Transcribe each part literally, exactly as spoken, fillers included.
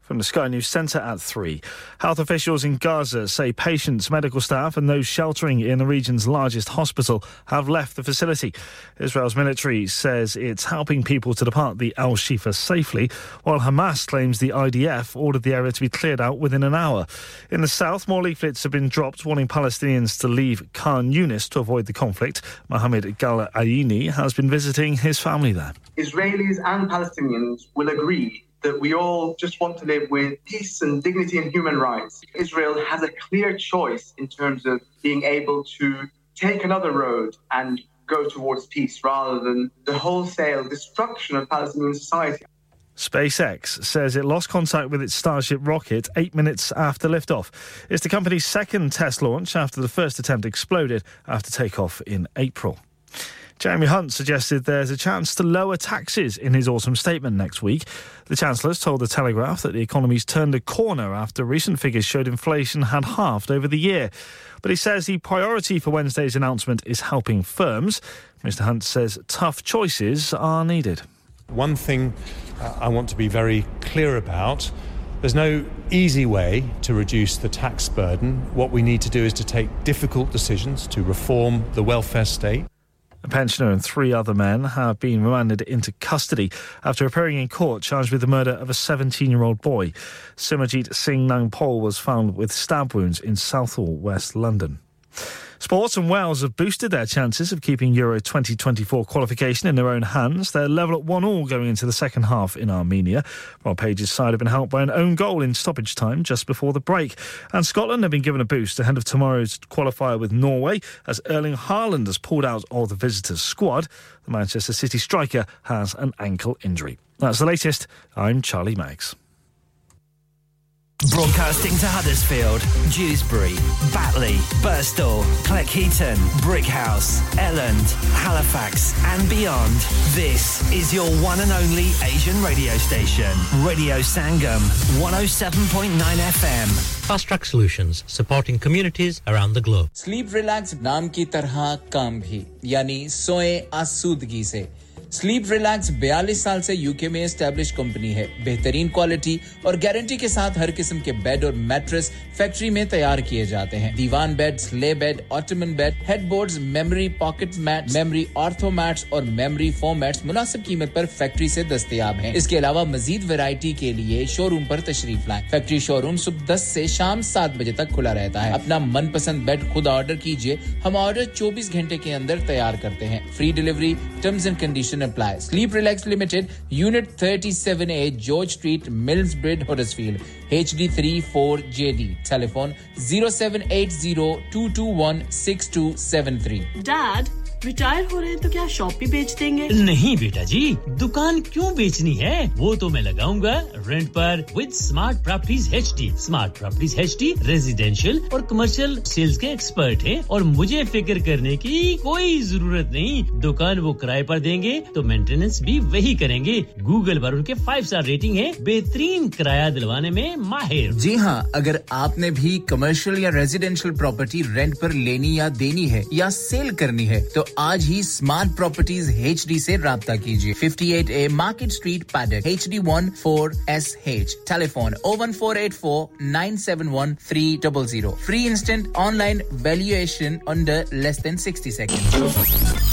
From the Sky News Centre at three. Health officials in Gaza say patients, medical staff and those sheltering in the region's largest hospital have left the facility. Israel's military says it's helping people to depart the Al-Shifa safely, while Hamas claims the I D F ordered the area to be cleared out within an hour. In the south, more leaflets have been dropped warning Palestinians to leave Khan Yunis to avoid the conflict. Mohammed Ghalaini has been visiting his family there. Israelis and Palestinians will agree that we all just want to live with peace and dignity and human rights. Israel has a clear choice in terms of being able to take another road and go towards peace rather than the wholesale destruction of Palestinian society. SpaceX says it lost contact with its Starship rocket eight minutes after liftoff. It's the company's second test launch after the first attempt exploded after takeoff in April. Jeremy Hunt suggested there's a chance to lower taxes in his autumn statement next week. The Chancellor's told The Telegraph that the economy's turned a corner after recent figures showed inflation had halved over the year. But he says the priority for Wednesday's announcement is helping firms. Mr Hunt says tough choices are needed. One thing uh, I want to be very clear about, there's no easy way to reduce the tax burden. What we need to do is to take difficult decisions to reform the welfare state. A pensioner and three other men have been remanded into custody after appearing in court charged with the murder of a seventeen-year-old boy. Simerjit Singh Nangpol was found with stab wounds in Southall, West London. Sports and Wales have boosted their chances of keeping Euro twenty twenty-four qualification in their own hands. They're level at one all going into the second half in Armenia. Rob Page's side have been helped by an own goal in stoppage time just before the break. And Scotland have been given a boost ahead of tomorrow's qualifier with Norway as Erling Haaland has pulled out of the visitors' squad. The Manchester City striker has an ankle injury. That's the latest. I'm Charlie Maggs. Broadcasting to Huddersfield, Dewsbury, Batley, Burstall, Cleckheaton, Brickhouse, Elland, Halifax and beyond. This is your one and only Asian radio station. Radio Sangam, one oh seven point nine F M. Fast Track Solutions, supporting communities around the globe. Sleep Relax naam ki tarha kaam bhi, yani soye aasudgi se. Sleep Relax forty-two साल से UK में establish company है बेहतरीन quality और guarantee के साथ हर किस्म के बेड और मैट्रेस फैक्ट्री में तैयार किए जाते हैं divan bed sleigh bed ottoman bed headboards memory pocket mat memory ortho mats और मेमोरी फोम मैट्स मुनासिब कीमत पर फैक्ट्री से दस्तयाब हैं इसके अलावा मजीद वैरायटी के लिए शोरूम पर तशरीफ लाएं फैक्ट्री शोरूम सुबह ten से शाम seven बजे तक खुला रहता है अपना मनपसंद बेड खुद ऑर्डर कीजिए हम ऑर्डर twenty-four घंटे के अंदर तैयार करते हैं free delivery terms and condition apply. Sleep Relax Limited, Unit thirty-seven A, George Street, Millsbridge, Huddersfield, H D three four J D. Telephone zero seven eight zero two two one six two seven three. Dad, retire ho rahe hain to kya shop bhi bech denge? Nahi beta ji, dukaan kyun bechni hai? Wo to main lagaunga rent par with Smart Properties H D. Smart Properties H D residential aur commercial sales ke expert hain aur mujhe fikr karne ki koi zarurat nahi. Dukaan wo kiraye par denge तो maintenance भी वही करेंगे Google पर उनके five star rating है बेहतरीन किराया दिलवाने में माहिर जी हां अगर आपने भी कमर्शियल या रेजिडेंशियल प्रॉपर्टी रेंट पर लेनी या देनी है या सेल करनी है तो आज ही स्मार्ट प्रॉपर्टीज एचडी से राब्ता कीजिए fifty-eight A market street Paddock H D one four S H telephone oh one four eight four nine seven one three zero zero free instant online valuation under less than sixty seconds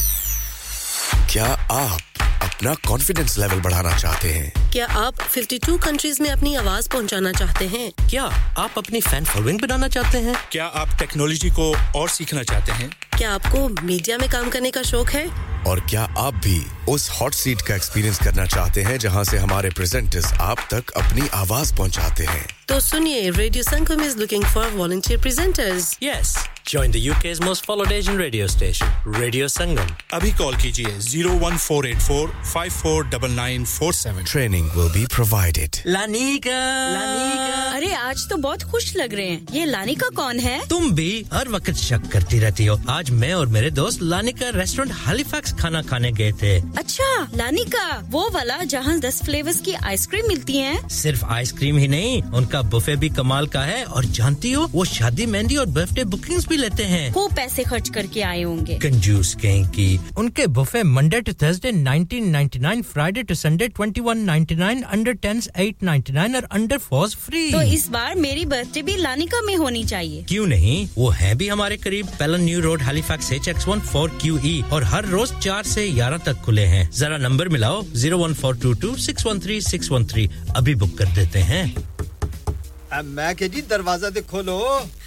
क्या आप अपना confidence level बढ़ाना चाहते हैं क्या आप fifty-two countries में अपनी आवाज पहुंचाना चाहते हैं क्या आप अपनी फैन फॉलोइंग बनाना चाहते हैं क्या आप टेक्नोलॉजी को और सीखना चाहते हैं क्या आपको मीडिया में काम करने का शौक है और क्या आप भी उस हॉट सीट का एक्सपीरियंस करना चाहते हैं जहां से हमारे प्रेजेंटर्स आप तक अपनी आवाज पहुंचाते हैं तो सुनिए radio Sangam is looking for volunteer presenters yes Join the U K's most followed Asian radio station, Radio Sangam. Abhi call kijiye zero one four eight four five four nine nine four seven. Training will be provided. Lanika, Lanika. अरे आज तो बहुत खुश लग रहे हैं. ये Lanika कौन है? तुम भी हर वक्त शक करती रहती हो. आज मैं और मेरे दोस्त लानिका रेस्टोरेंट हैलिफैक्स खाना खाने गए थे. अच्छा, लानिका वो वाला जहां ten फ्लेवर्स की आइसक्रीम मिलती है. सिर्फ आइसक्रीम ही नहीं, उनका बुफे भी कमाल का है. और जानती हो वो शादी मेहंदी और बर्थडे बुकिंग्स भी लेते हैं. वो पैसे खर्च करके आए होंगे. कंजूस कहीं की. उनके buffet Monday to Thursday nineteen ninety-nine, Friday to Sunday twenty-one ninety-nine, under tens eight ninety-nine और अंडर fours फ्री. तो इस बार मेरी बर्थडे भी लानिका में होनी चाहिए. क्यों नहीं, वो है भी हमारे करीब. Pellon New Road Halifax H X one four Q E और हर रोज four से eleven तक खुले हैं. जरा नंबर मिलाओ zero one four two two six one three six one three. अभी बुक कर देते हैं. अब मैं के जी दरवाजा दे खोलो.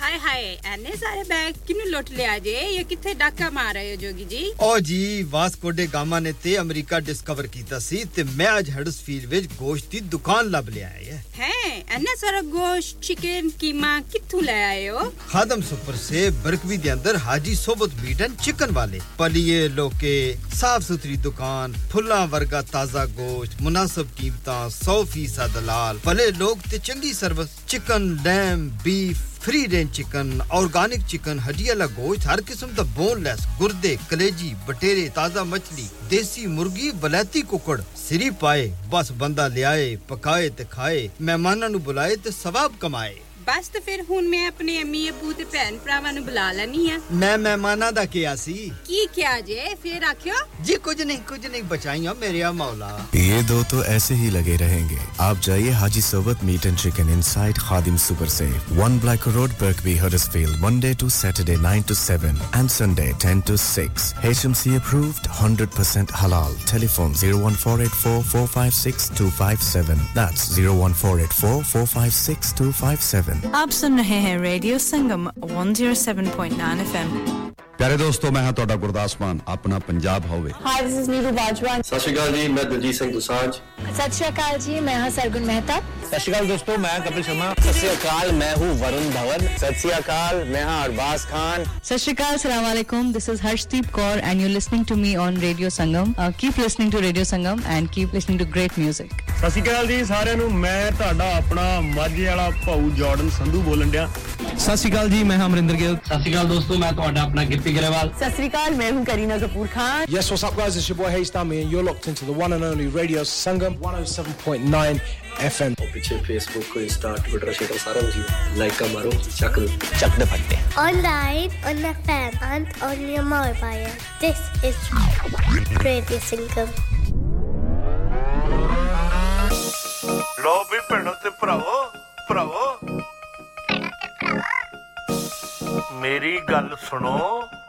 हाय हाय एने सारे बैग किनु लोट ले आजे. ये किथे डाका मार रहे हो जोगी जी? ओ जी वास्को डे गामा ने ते अमेरिका डिस्कवर कीता सी ते मैं आज हडर्सफील्ड विच गोश्त दी दुकान लब ले आया है. एने सारा गोश्त चिकन कीमा किथु ले आए हो? खादम सुपर से बरकवी दे अंदर हाजी सोबत मीट एंड चिकन वाले पलिए लोके साफ सुथरी दुकान फुल्ला वर्गा ताजा गोश्त मुनासिब कीमतां one hundred percent दलाल भले लोग ते चंगी service chicken, lamb, beef, free range chicken, organic chicken, हड्डीवाला गोश्त, हर किस्म दा boneless, गुर्दे, कलेजी, बटेरे, ताजा मछली, देसी मुर्गी, बलाती कुकड़, सिरी पाए, बस बंदा ले आए, पकाए ते खाए, मेहमानां नु बुलाए ते सवाब कमाए. बस तो फिर हुन मैं अपने अम्मी अबू ते भैन भरावां नु बुला लनी है. मैं मेहमानां दा किया सी की क्या जे फिर आखियो जी? कुछ नहीं कुछ नहीं बचाइयो मेरे या मौला. ये दो तो ऐसे ही लगे रहेंगे. आप जाइए Haji Sobat meat and chicken inside Khadim super से one Black Road Birkby Huddersfield Monday to Saturday nine to seven and Sunday ten to six. H M C approved one hundred percent halal. Telephone zero one four eight four four five six two five seven. That's zero one four eight four four five six two five seven. आप सुन रहे हैं Radio Sangam one oh seven point nine F M. प्यारे दोस्तों मैं हां ਤੁਹਾਡਾ ਗੁਰਦਾਸ ਮਾਨ ਆਪਣਾ ਪੰਜਾਬ ਹੋਵੇ. Hi this is Neeru Bajwa. ਸਤਿ ਸ਼੍ਰੀ ਅਕਾਲ ਜੀ ਮੈਂ ਦਲਜੀਤ ਸਿੰਘ ਦੁਸਾਂਝ. ਸਤਿ ਸ਼੍ਰੀ ਅਕਾਲ ਜੀ ਮੈਂ ਹਾਂ ਸਰਗੁਣ ਮਹਿਤਾ. ਸਤਿ ਸ਼੍ਰੀ ਅਕਾਲ ਦੋਸਤੋ ਮੈਂ ਕਪਿਲ ਸ਼ਰਮਾ. ਸਤਿ ਸ਼੍ਰੀ ਅਕਾਲ ਮੈਂ ਹੂੰ ਵਰੁਣ ਧਵਨ. ਸਤਿ ਸ਼੍ਰੀ ਅਕਾਲ ਮੈਂ ਹਾਂ ਅਰਬਾਜ਼ ਖਾਨ. ਸਤਿ ਸ਼੍ਰੀ ਅਕਾਲ ਸਲਾਮ ਅਲੈਕੁਮ. This is Harshdeep Kaur and you listening to me on radio Sangam. Keep listening to radio Sangam and keep listening to great music. ਸਤਿ ਸ਼੍ਰੀ ਅਕਾਲ ਜੀ ਸਾਰਿਆਂ ਨੂੰ. ਮੈਂ ਤੁਹਾਡਾ ਆਪਣਾ ਮਾਝੇ ਵਾਲਾ ਭਾਊ ਜਾਰਡਨ ਸੰਧੂ ਬੋਲਣ ਡਿਆ. ਸਤਿ ਸ਼੍ਰੀ ਅਕਾਲ ਜੀ ਮੈਂ ਅਮਰਿੰਦਰ ਗਿੱਲ. ਸਤਿ ਸ਼੍ਰੀ ਅਕਾਲ ਦੋਸਤੋ ਮੈਂ ਤੁਹਾਡਾ ਆਪਣਾ Sasrikal, main hu Kareena Kapoor Khan. Yes, what's up guys? It's your boy Haystami and you're locked into the one and only Radio Sangam one oh seven point nine F M. Aur piche Facebook ko Insta Twitter share sara mujhe like ka maro chak chak de patte. Online on the fan and on your mobile. This is Radio Sangam. Lo bhi pehno te bravo, bravo. मेरी गल सुनो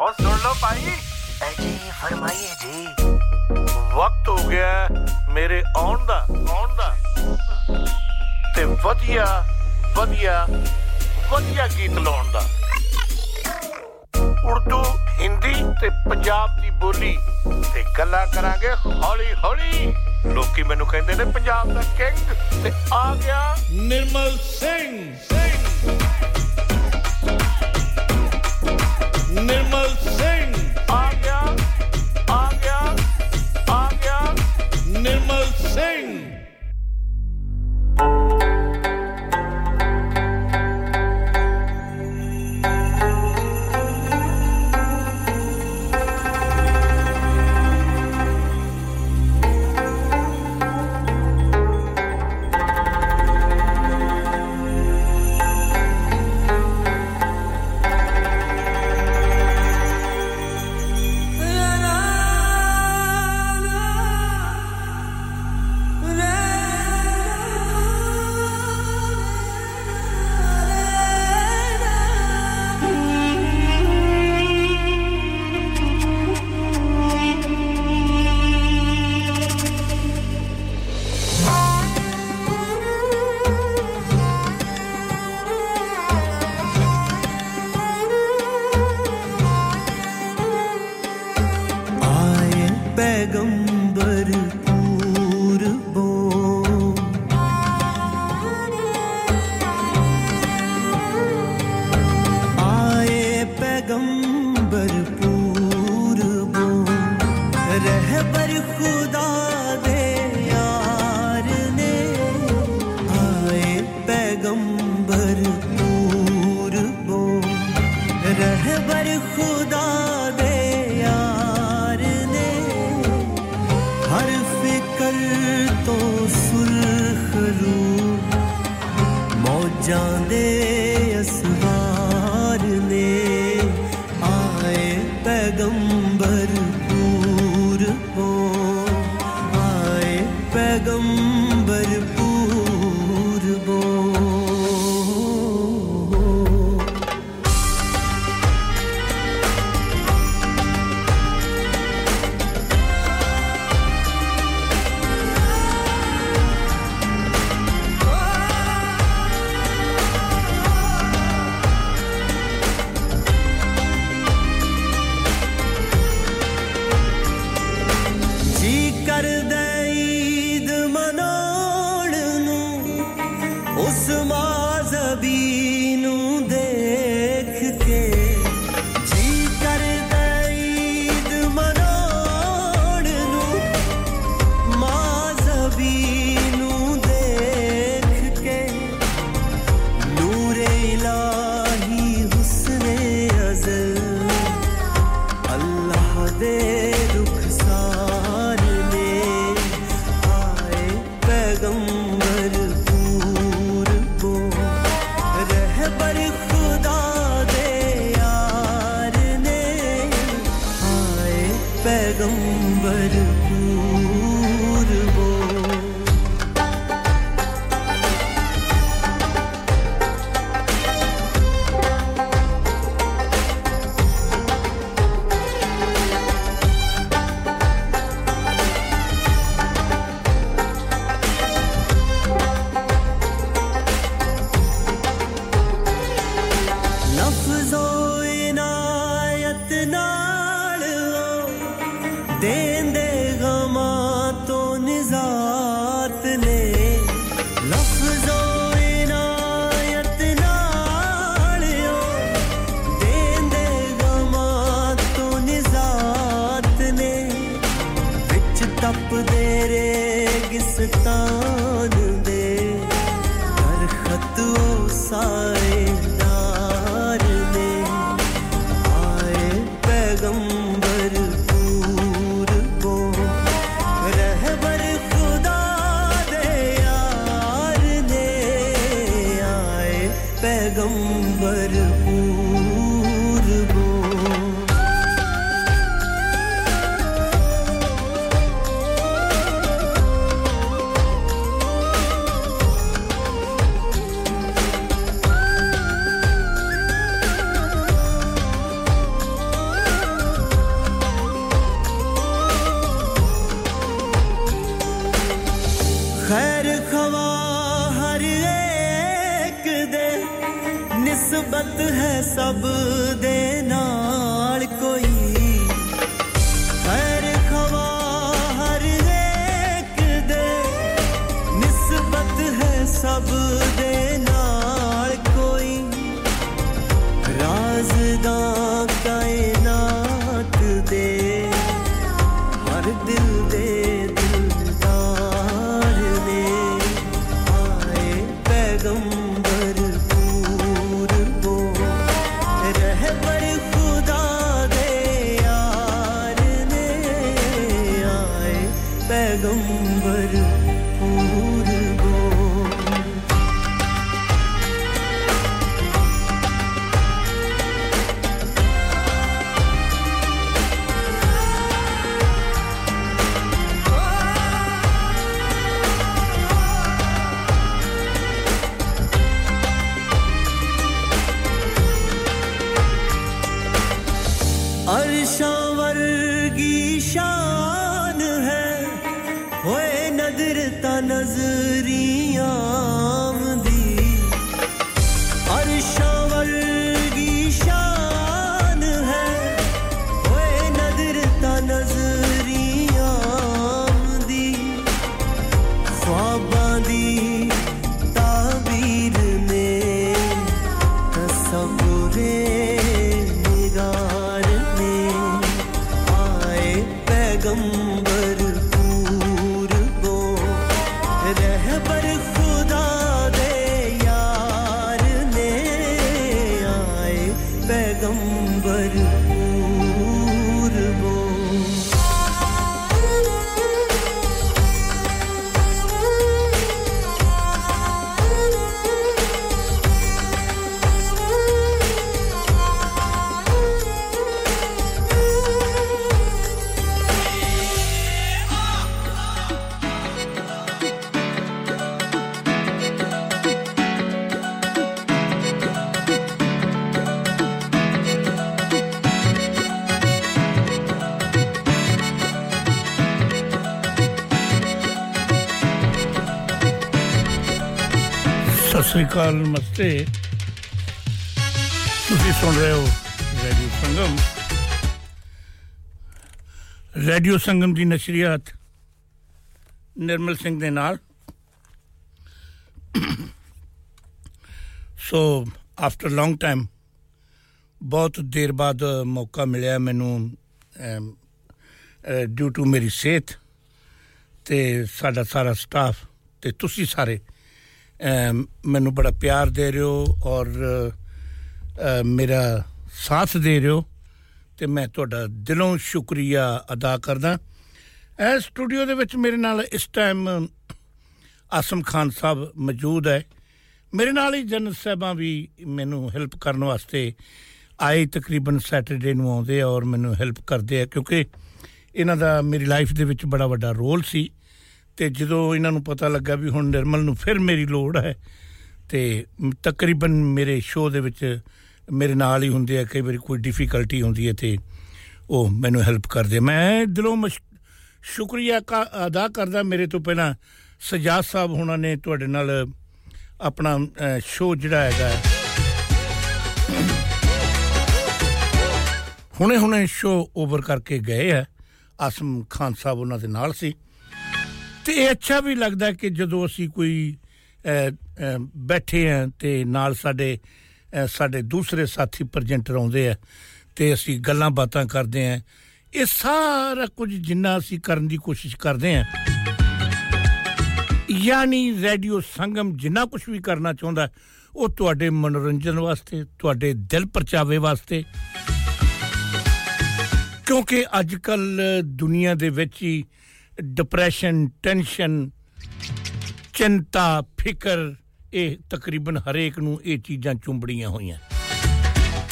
और सुन लो भाई. जी फरमाइए जी. वक्त हो गया मेरे आउन दा आउन दा ते वधिया वधिया वधिया गीत लाउन दा. उर्दू हिंदी ते पंजाब दी बोली ते गल्ला करांगे हौली हौली. लोकी मेनू कहंदे ने पंजाब दा किंग ते आ गया Nirmal Singh Singh Nirmal Singh aa gaya aa gaya aa gaya Nirmal Singh. श्रीकाल नमस्ते तुसी सुन रहे हो रेडियो संगम रेडियो संगम दी नशरियात निर्मल सिंह दे नाल सो आफ्टर लॉन्ग टाइम बहुत देर बाद मौका मिलया मेनू ड्यू टू मेरी सेहत ते साडा सारा स्टाफ ते तुसी सारे मैंने बड़ा प्यार दे रहे हो और मेरा साथ दे रहे हो ते मैं तुहाडा दिलों शुक्रिया अदा करदा ए स्टूडियो दे विच मेरे नाल इस टाइम आसम खान साहब मौजूद है मेरे नाल ही जन साहबा भी मेनू हेल्प करन वास्ते आए तकरीबन सैटरडे नु आउंदे और मेनू हेल्प करदे है क्योंकि इना दा मेरी लाइफ दे विच बड़ा बड़ा रोल सी ਤੇ ਜਦੋਂ ਇਹਨਾਂ ਨੂੰ ਪਤਾ ਲੱਗਾ ਵੀ ਹੁਣ ਨਿਰਮਲ ਨੂੰ ਫਿਰ ਮੇਰੀ ਲੋੜ ਹੈ ਤੇ ਤਕਰੀਬਨ ਮੇਰੇ ਸ਼ੋਅ ਦੇ ਵਿੱਚ ਮੇਰੇ ਨਾਲ ਹੀ ਹੁੰਦੇ ਆ ਕਈ ਵਾਰੀ ਕੋਈ ਡਿਫਿਕਲਟੀ ਹੁੰਦੀ ਹੈ ਤੇ ਉਹ ਮੈਨੂੰ ਹੈਲਪ ਕਰਦੇ ਮੈਂ ਦਿਲੋਂ ਸ਼ੁਕਰੀਆ ਅਦਾ ਕਰਦਾ ਮੇਰੇ ਤੋਂ ਪਹਿਲਾਂ ਸਜਾਦ ਸਾਹਿਬ ਹੁਣਾਂ ਨੇ ਤੁਹਾਡੇ ਨਾਲ ਆਪਣਾ ਸ਼ੋਅ ਜਿਹੜਾ ਹੈਗਾ ਹੁਣੇ ਹੁਣੇ ਸ਼ੋਅ ਓਵਰ ਕਰਕੇ ਗਏ ਆ ਆਸਮ ਖਾਨ ਸਾਹਿਬ ਉਹਨਾਂ ਦੇ ਨਾਲ ਸੀ ਤੇ ਇਹ ਅੱਛਾ ਵੀ ਲੱਗਦਾ ਕਿ ਜਦੋਂ ਅਸੀਂ ਕੋਈ ਬੈਠੇ ਹਾਂ ਤੇ ਨਾਲ ਸਾਡੇ ਸਾਡੇ ਦੂਸਰੇ ਸਾਥੀ ਪ੍ਰੈਜ਼ੈਂਟਰ ਆਉਂਦੇ ਆ ਤੇ ਅਸੀਂ ਗੱਲਾਂ ਬਾਤਾਂ ਕਰਦੇ ਆ ਇਹ ਸਾਰਾ ਕੁਝ ਜਿੰਨਾ ਅਸੀਂ ਕਰਨ ਦੀ ਕੋਸ਼ਿਸ਼ ਕਰਦੇ ਆ ਯਾਨੀ ਰੇਡੀਓ ਸੰਗਮ ਜਿੰਨਾ ਕੁਝ ਵੀ ਕਰਨਾ ਚਾਹੁੰਦਾ ਉਹ ਤੁਹਾਡੇ ਮਨੋਰੰਜਨ ਵਾਸਤੇ ਤੁਹਾਡੇ ਦਿਲ ਪਰਚਾਵੇ ਵਾਸਤੇ ਕਿਉਂਕਿ ਅੱਜ ਕੱਲ ਦੁਨੀਆ ਦੇ ਵਿੱਚ ਹੀ डिप्रेशन टेंशन चिंता फिकर ए तकरीबन हर एक नु ए चीजां चुंबड़ियां होईयां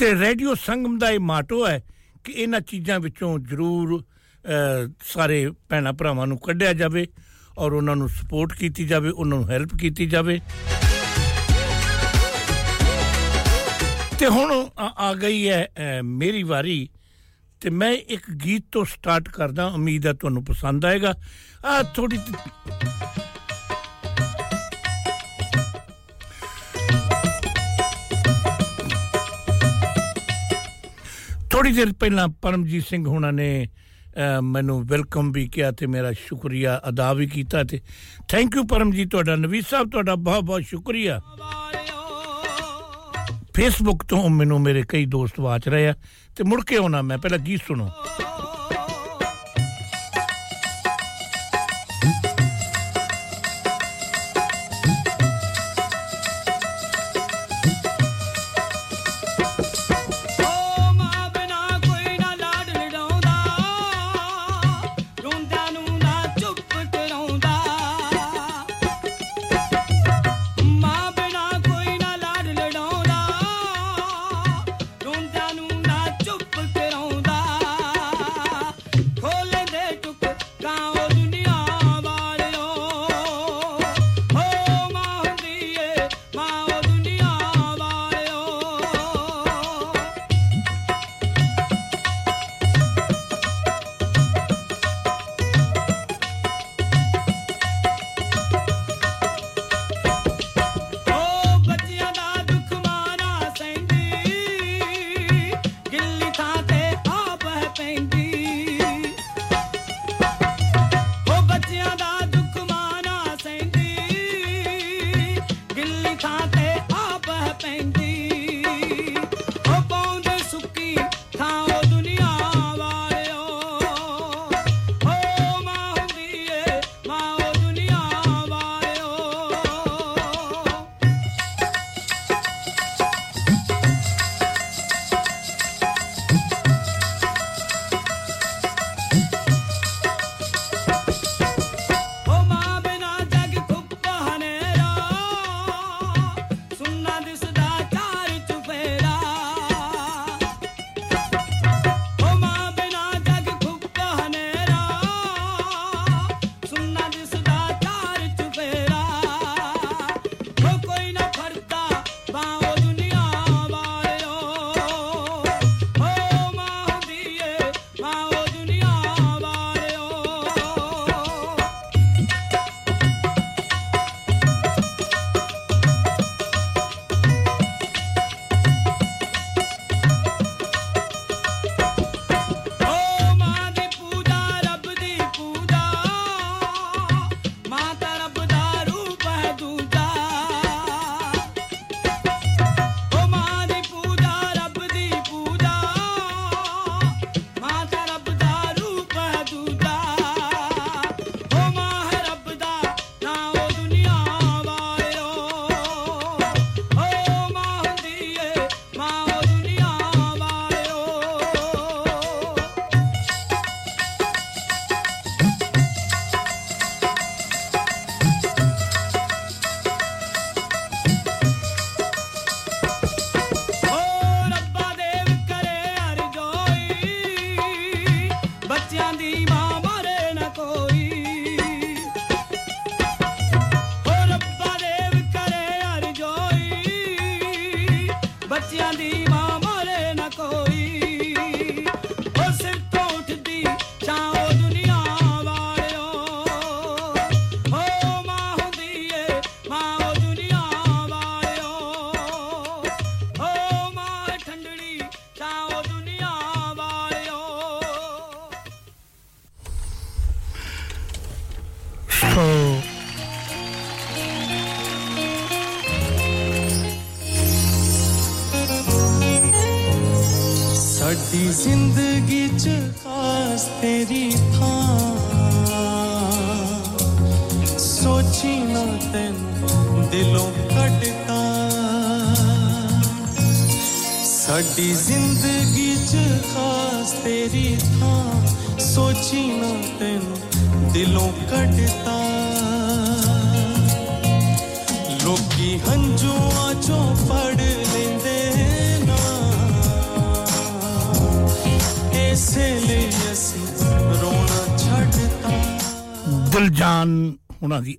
ते रेडियो संगम दा ए माटो है कि इना चीजां विचों जरूर सारे भैणा भरावां नु कढया जावे और उनां नु सपोर्ट कीती जावे उनां नु हेल्प कीती जावे ते हुण आ गई है मेरी वारी ਤੇ ਮੈਂ ਇੱਕ ਗੀਤ ਤੋਂ ਸਟਾਰਟ ਕਰਦਾ ਉਮੀਦ ਹੈ ਤੁਹਾਨੂੰ ਪਸੰਦ ਆਏਗਾ ਆ ਥੋੜੀ ਥੋੜੀ ਦੇਰ ਪਹਿਲਾਂ ਪਰਮਜੀਤ ਸਿੰਘ ਹੁਣਾਂ ਨੇ ਮੈਨੂੰ ਵੈਲਕਮ ਵੀ ਕੀਤਾ ਤੇ ਮੇਰਾ ਸ਼ੁਕਰੀਆ ਅਦਾ ਵੀ ਕੀਤਾ ਤੇ ਥੈਂਕ ਯੂ ਪਰਮਜੀਤ ਤੁਹਾਡਾ ਨਵੀਦ ਸਾਹਿਬ ਤੁਹਾਡਾ ਬਹੁਤ ਬਹੁਤ ਸ਼ੁਕਰੀਆ फेसबुक तो मैनू मेरे कई दोस्त वाच रहे हैं ते मुड़ के होना मैं पहला गीत सुनो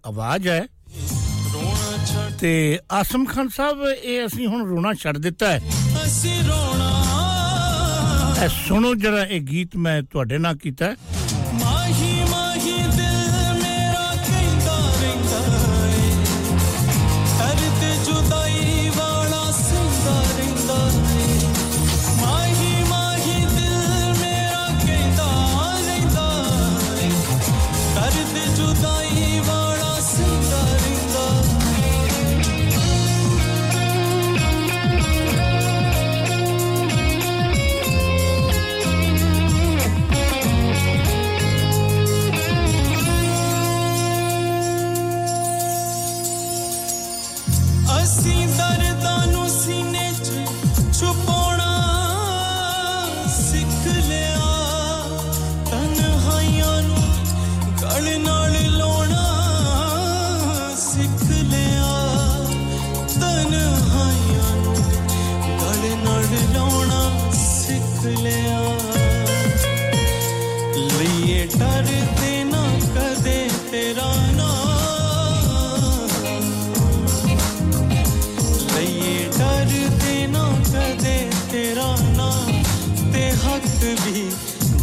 आवाज है ते आसम खान साहब ए असली हुन रोना छड़ देता है ए सुनो जरा ए गीत मैं ਤੁਹਾਡੇ ਨਾਲ ਕੀਤਾ ਹੈ माही माही दिल मेरा कहता रहता है करते जुदाई वाला सिंदा रहता है माही माही दिल मेरा कहता रहता है करते जुदाई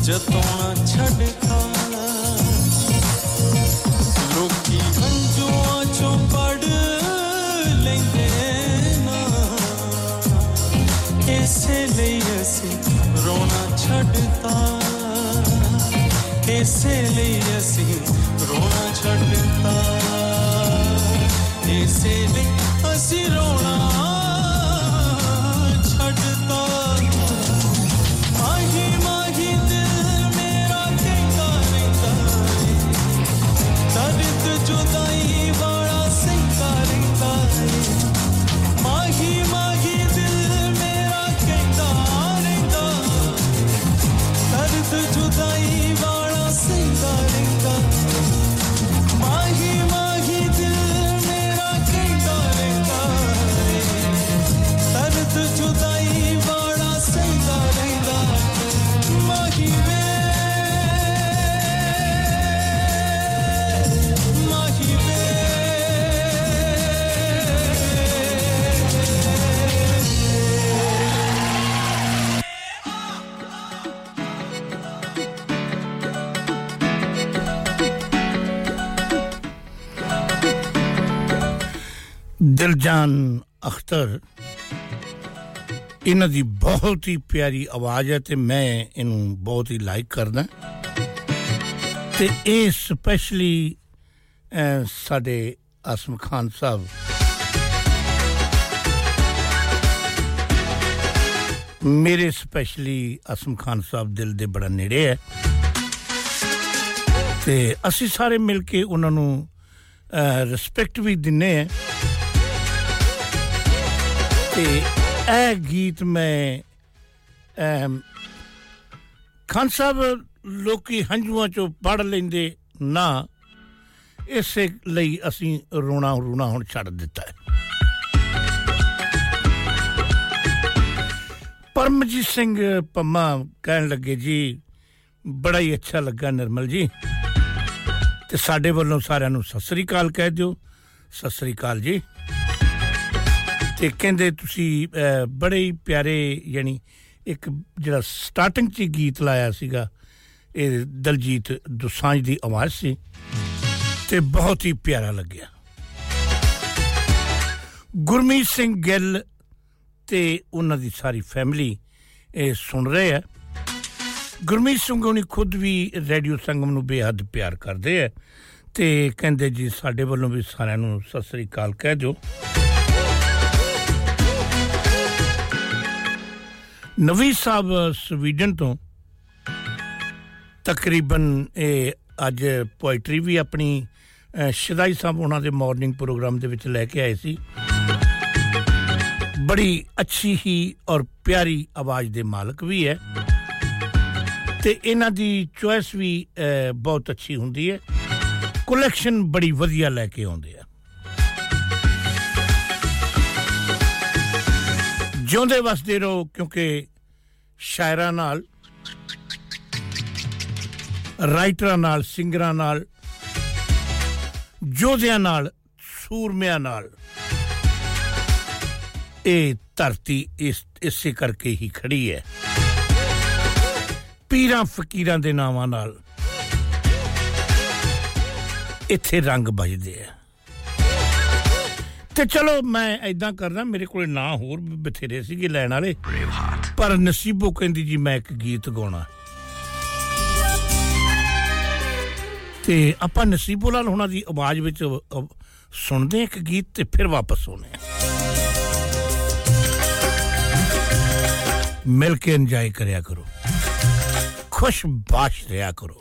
जतोना छड़ता लोकी हंजुआं चों पढ़ लेंदे ना कैसे लैसी रोना छड़ता कैसे लैसी रोना छड़ता कैसे लैसी रोना छड़ता दिलजान अख्तर इन्हां दी बहुत ही प्यारी आवाज है ते मैं इनु बहुत ही लाइक करदा ते ए स्पेशली साडे आसम खान साहब मेरे स्पेशली आसम खान साहब दिल दे बड़ा नेड़े है ते असि सारे मिलके उन्हां नु रिस्पेक्ट भी दिन्ने हैं ते ए गीत में खान साहब लोकी हंजुआं चो पढ़ लेंदे ना इस लई असीं रोना रोना हुण छड़ दिता है परमजीत सिंह पम्मा कहन लगे जी बड़ा ही अच्छा लगा निर्मल जी ते साडे वल्लों सारिआं नूं सत श्री अकाल कह दियो सत श्री अकाल जी ਤੇ ਕਹਿੰਦੇ ਤੁਸੀਂ ਬੜੇ ਪਿਆਰੇ ਯਾਨੀ ਇੱਕ ਜਿਹੜਾ ਸਟਾਰਟਿੰਗ 'ਚ ਗੀਤ ਲਾਇਆ ਸੀਗਾ ਇਹ ਦਲਜੀਤ ਦੁਸਾਂਝ ਦੀ ਆਵਾਜ਼ ਸੀ ਤੇ ਬਹੁਤ ਹੀ ਪਿਆਰਾ ਲੱਗਿਆ ਗੁਰਮੀਤ ਸਿੰਘ ਗਿੱਲ ਤੇ ਉਹਨਾਂ ਦੀ ਸਾਰੀ ਫੈਮਿਲੀ ਇਹ ਸੁਣ ਰਹੇ ਆ ਗੁਰਮੀਤ ਸਿੰਘ ਉਹਨੇ ਖੁਦ ਵੀ ਰੇਡੀਓ ਸੰਗਮ ਨੂੰ ਬੇਹੱਦ ਪਿਆਰ ਕਰਦੇ ਆ ਤੇ ਕਹਿੰਦੇ ਜੀ ਸਾਡੇ ਵੱਲੋਂ ਵੀ ਸਾਰਿਆਂ ਨੂੰ ਸਤਿ ਸ੍ਰੀ ਅਕਾਲ ਕਹਿ ਦਿਓ ਨਵੀ ਸਾਹਿਬ ਸਵੀਡਨ ਤੋਂ ਤਕਰੀਬਨ ਇਹ ਅੱਜ ਪੋਇਟਰੀ ਵੀ ਆਪਣੀ ਸ਼ਿਦਾਈ ਸਾਹਿਬ ਉਹਨਾਂ ਦੇ ਮਾਰਨਿੰਗ ਪ੍ਰੋਗਰਾਮ ਦੇ ਵਿੱਚ ਲੈ ਕੇ ਆਏ ਸੀ ਬੜੀ ਅੱਛੀ ਹੀ ਔਰ ਪਿਆਰੀ ਆਵਾਜ਼ ਦੇ ਮਾਲਕ ਵੀ ਹੈ ਤੇ ਇਹਨਾਂ ਦੀ ਚੋਇਸ ਵੀ ਬਹੁਤ ਅੱਛੀ ਹੁੰਦੀ ਹੈ ਕਲੈਕਸ਼ਨ ਬੜੀ ਵਧੀਆ ਲੈ ਕੇ ਆਉਂਦੇ ਆ ਜਿਉਂਦੇ ਵਸਦੇ ਰਹੋ ਕਿਉਂਕਿ ਸ਼ਾਇਰਾਂ ਨਾਲ ਰਾਈਟਰਾਂ ਨਾਲ ਸਿੰਗਰਾਂ ਨਾਲ ਜੋਧਿਆਂ ਨਾਲ ਸੂਰਮਿਆਂ ਨਾਲ ਇਹ ਧਰਤੀ ਇਸ ਇਸੇ ਕਰਕੇ ਹੀ ਖੜੀ ਹੈ ਪੀਰਾਂ ਫਕੀਰਾਂ ਦੇ ਨਾਵਾਂ ਨਾਲ ਇੱਥੇ ਰੰਗ ਵੱਜਦੇ ਆ ਤੇ ਚਲੋ ਮੈਂ ਐਦਾਂ ਕਰਨਾ ਮੇਰੇ ਕੋਲੇ ਨਾ ਹੋਰ ਬਥੇਰੇ ਸੀਗੇ ਲੈਣ ਵਾਲੇ ਪਰ ਨਸੀਬੋ ਕਹਿੰਦੀ ਜੀ ਮੈਂ ਇੱਕ ਗੀਤ ਗਾਉਣਾ ਤੇ ਆਪਾਂ ਨਸੀਬੋ ਲਾਲ ਹੁਣਾਂ ਦੀ ਆਵਾਜ਼ ਵਿੱਚ ਸੁਣਦੇ ਇੱਕ ਗੀਤ ਤੇ ਫਿਰ ਵਾਪਸ ਆਉਨੇ ਆ ਮਿਲ ਕੇ ਇੰਜੋਏ ਕਰਿਆ ਕਰੋ ਖੁਸ਼ ਬਾਸ਼ ਰਿਹਾ ਕਰੋ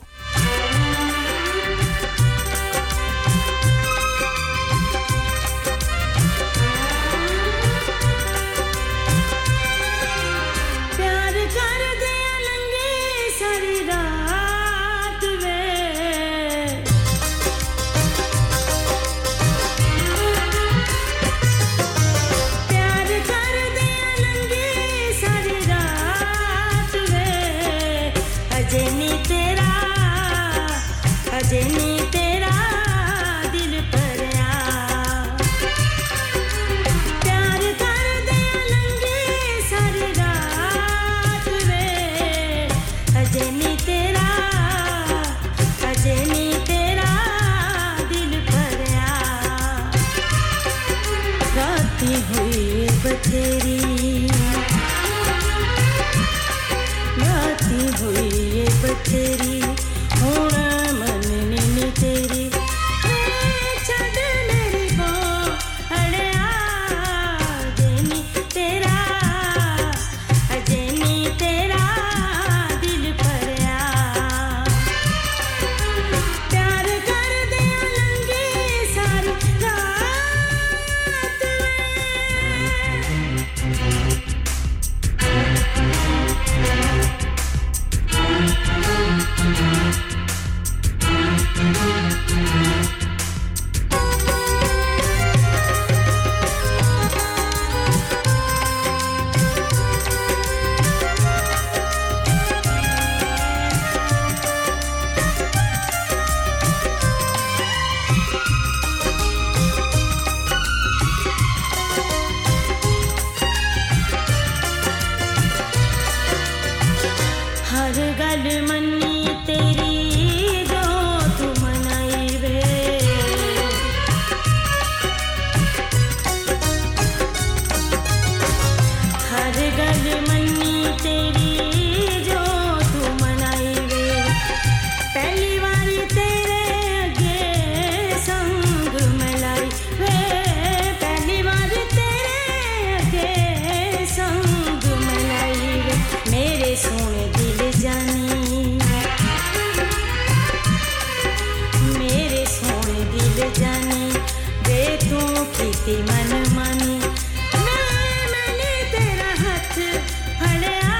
मन मानी मैं मैंने तेरा हाथ फड़या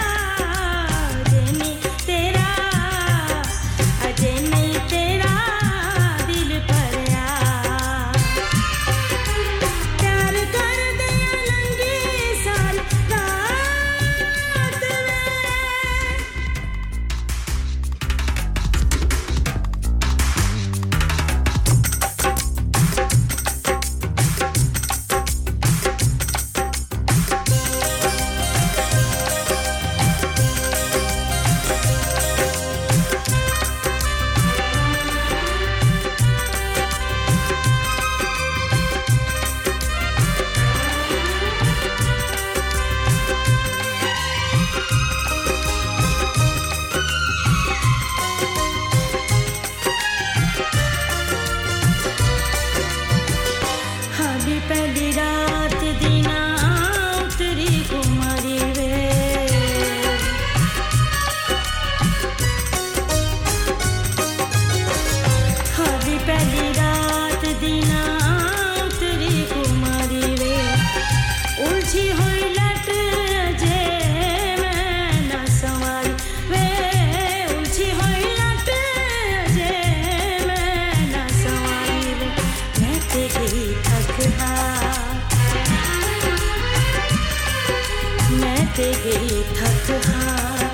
बनते गई थक हां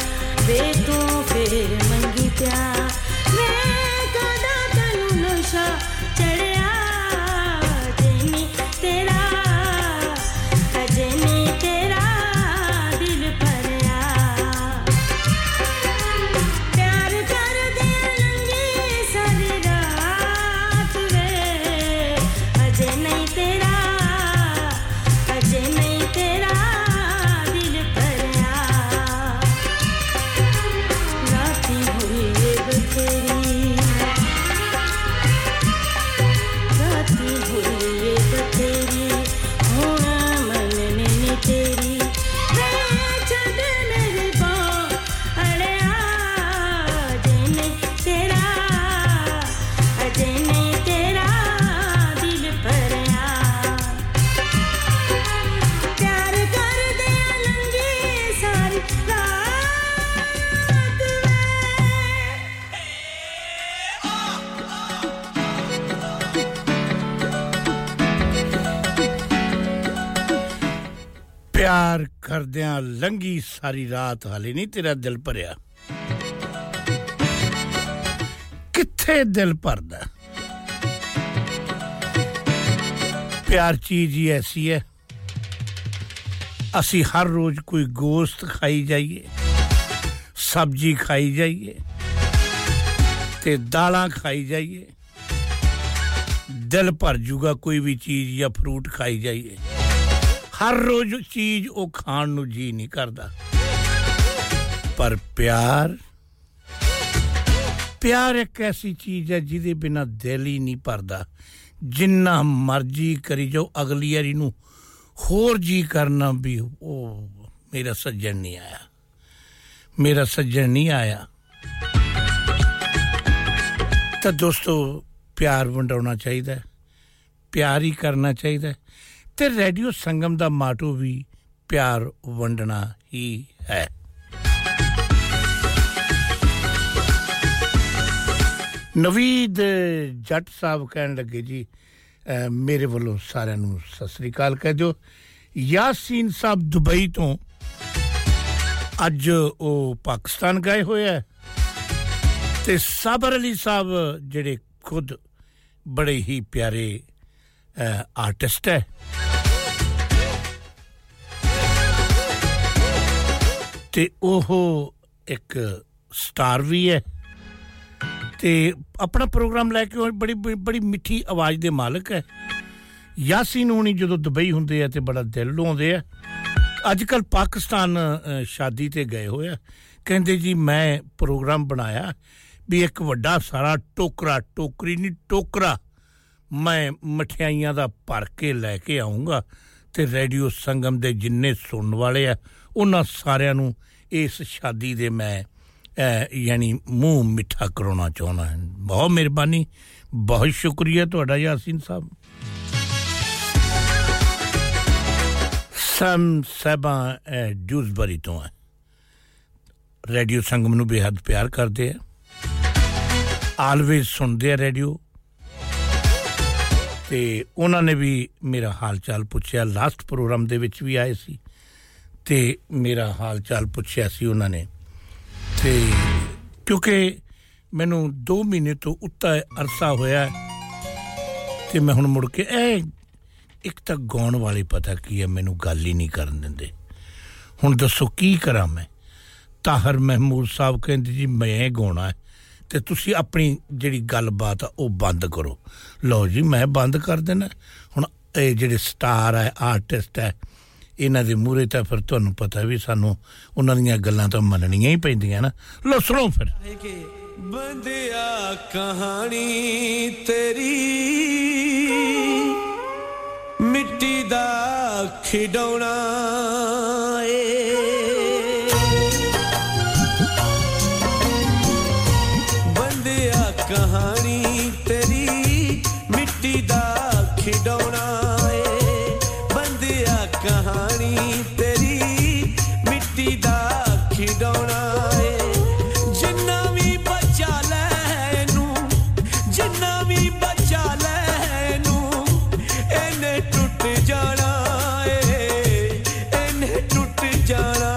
बेटो पे मंगी प्यार मैं गोदा तनु नशा चढ़या जनी तेरा कजनी तेरा दिल पर आ प्यार कर दे लंगी सारी रात वे अजनी तेरा अजनी प्यार कर दियां लंगी सारी रात हाले नहीं तेरा दिल भरया किथे दिल भरदा प्यार चीज ही ऐसी है असी हर रोज कोई गोश्त खाई जाइए सब्जी खाई जाइए ते दालां खाई जाइए दिल भर जूगा कोई भी चीज या फ्रूट खाई जाइए हर रोज चीज ओ खान नु जी नहीं करदा पर प्यार प्यार एक ऐसी चीज है जिदे बिना दिल ही नहीं भरदा जिन्ना मर्जी करी जाओ अगली यारी नु होर जी करना भी ओ मेरा सज्जन नहीं आया मेरा सज्जन नहीं आया तो दोस्तों प्यार वंडाना चाहिदा है प्यार ही करना चाहिदा है ਤੇ ਰੇਡੀਓ ਸੰਗਮ ਦਾ ਮਾਟੋ ਵੀ ਪਿਆਰ ਵੰਡਣਾ ਹੀ ਹੈ ਨਵੀਦ ਜੱਟ ਸਾਹਿਬ ਕਹਿਣ ਲੱਗੇ ਜੀ ਮੇਰੇ ਵੱਲੋਂ ਸਾਰਿਆਂ ਨੂੰ ਸਤਿ ਸ੍ਰੀ ਅਕਾਲ ਕਹਿ ਦਿਓ ਯਾਸੀਨ ਸਾਹਿਬ ਦੁਬਈ ਤੋਂ ਅੱਜ ਉਹ ਪਾਕਿਸਤਾਨ ਗਏ ਹੋਏ ਹੈ ਤੇ ਸਾਬਰ ਅਲੀ ਸਾਹਿਬ ਜਿਹੜੇ ਖੁਦ ਬੜੇ ਹੀ ਪਿਆਰੇ ਆਰਟਿਸਟ ਹੈ ਤੇ ਉਹ ਇੱਕ ਸਟਾਰ ਵੀ ਹੈ ਤੇ ਆਪਣਾ ਪ੍ਰੋਗਰਾਮ ਲੈ ਕੇ ਬੜੀ ਬੜੀ ਮਿੱਠੀ ਆਵਾਜ਼ ਦੇ ਮਾਲਕ ਹੈ ਯਾਸੀਨ ਹੁਣੀ ਜਦੋਂ ਦੁਬਈ ਹੁੰਦੇ ਆ ਤੇ ਬੜਾ ਦਿਲ ਲਾਉਂਦੇ ਆ ਅੱਜ ਕੱਲ ਪਾਕਿਸਤਾਨ ਸ਼ਾਦੀ ਤੇ ਗਏ ਹੋਇਆ ਕਹਿੰਦੇ ਜੀ ਮੈਂ ਪ੍ਰੋਗਰਾਮ ਬਣਾਇਆ ਵੀ ਇੱਕ ਵੱਡਾ ਸਾਰਾ ਟੋਕਰਾ ਟੋਕਰੀ ਨਹੀਂ ਟੋਕਰਾ ਮੈਂ ਮਠਿਆਈਆਂ ਦਾ ਭਰ ਕੇ ਲੈ ਕੇ ਆਉਂਗਾ ਤੇ ਰੇਡੀਓ ਸੰਗਮ ਦੇ ਜਿੰਨੇ ਸੁਣਨ ਵਾਲੇ ਆ ਉਹਨਾਂ ਸਾਰਿਆਂ ਨੂੰ ਇਸ ਸ਼ਾਦੀ ਦੇ ਮੈਂ ਯਾਨੀ ਮੂੰਹ ਮਿੱਠਾ ਕਰਾਉਣਾ ਚਾਹੁੰਦਾ ਹਾਂ ਬਹੁਤ ਮਿਹਰਬਾਨੀ ਬਹੁਤ ਸ਼ੁਕਰੀਆ ਤੁਹਾਡਾ ਯਾਸੀਨ ਸਾਹਿਬ ਸਮ ਸਬਾ ਡਿਊਸਬਰੀ ਤੋਂ ਹੈ ਰੇਡੀਓ ਸੰਗਮ ਨੂੰ ਬੇਹੱਦ ਪਿਆਰ ਕਰਦੇ ਆ ਆਲਵੇਜ਼ ਸੁਣਦੇ ਆ ਰੇਡੀਓ ਤੇ ਉਹਨਾਂ ਨੇ ਵੀ ਮੇਰਾ ਹਾਲ ਚਾਲ ਪੁੱਛਿਆ ਲਾਸਟ ਪ੍ਰੋਗਰਾਮ ਦੇ ਵਿੱਚ ਵੀ ਆਏ ਸੀ ਤੇ ਮੇਰਾ ਹਾਲ ਚਾਲ ਪੁੱਛਿਆ ਸੀ ਉਹਨਾਂ ਨੇ ਤੇ ਕਿਉਂਕਿ ਮੈਨੂੰ ਦੋ ਮਹੀਨੇ ਤੋਂ ਉੱਤੇ ਅਰਸਾ ਹੋਇਆ ਤੇ ਮੈਂ ਹੁਣ ਮੁੜ ਕੇ ਇਹ ਇੱਕ ਤਾਂ ਗਾਉਣ ਵਾਲੇ ਪਤਾ ਕੀ ਹੈ ਮੈਨੂੰ ਗੱਲ ਹੀ ਨਹੀਂ ਕਰਨ ਦਿੰਦੇ ਹੁਣ ਦੱਸੋ ਕੀ ਕਰਾਂ ਮੈਂ ਤਾਹਰ ਮਹਿਮੂਦ ਸਾਹਿਬ ਕਹਿੰਦੇ ਜੀ ਮੈਂ ਗਾਉਣਾ ਤੇ ਤੁਸੀਂ ਆਪਣੀ ਜਿਹੜੀ ਗੱਲਬਾਤ ਆ ਉਹ ਬੰਦ ਕਰੋ ਲਓ ਜੀ ਮੈਂ ਬੰਦ ਕਰ ਦੇਣਾ ਹੁਣ ਇਹ ਜਿਹੜੇ ਸਟਾਰ ਹੈ ਆਰਟਿਸਟ ਹੈ ਇਹਨਾਂ ਦੇ ਮੂਹਰੇ ਤਾਂ ਫਿਰ ਤੁਹਾਨੂੰ ਪਤਾ ਵੀ ਸਾਨੂੰ ਉਹਨਾਂ ਦੀਆਂ ਗੱਲਾਂ ਤਾਂ ਮੰਨਣੀਆਂ ਹੀ ਪੈਂਦੀਆਂ ਨਾ ਲਓ ਸੁਣੋ ਫਿਰ ਬੰਦਿਆ ਕਹਾਣੀ ਤੇਰੀ ਮਿੱਟੀ ਦਾ ਖਿਡੌਣਾ ਏ कहानी तेरी मिट्टी दा खिडौना ए बंदिया कहानी तेरी मिट्टी दा खिडौना ए जिन्ना भी बचा लेनू जिन्ना भी बचा लेनू एने टूट जाना ए एने टूट जाना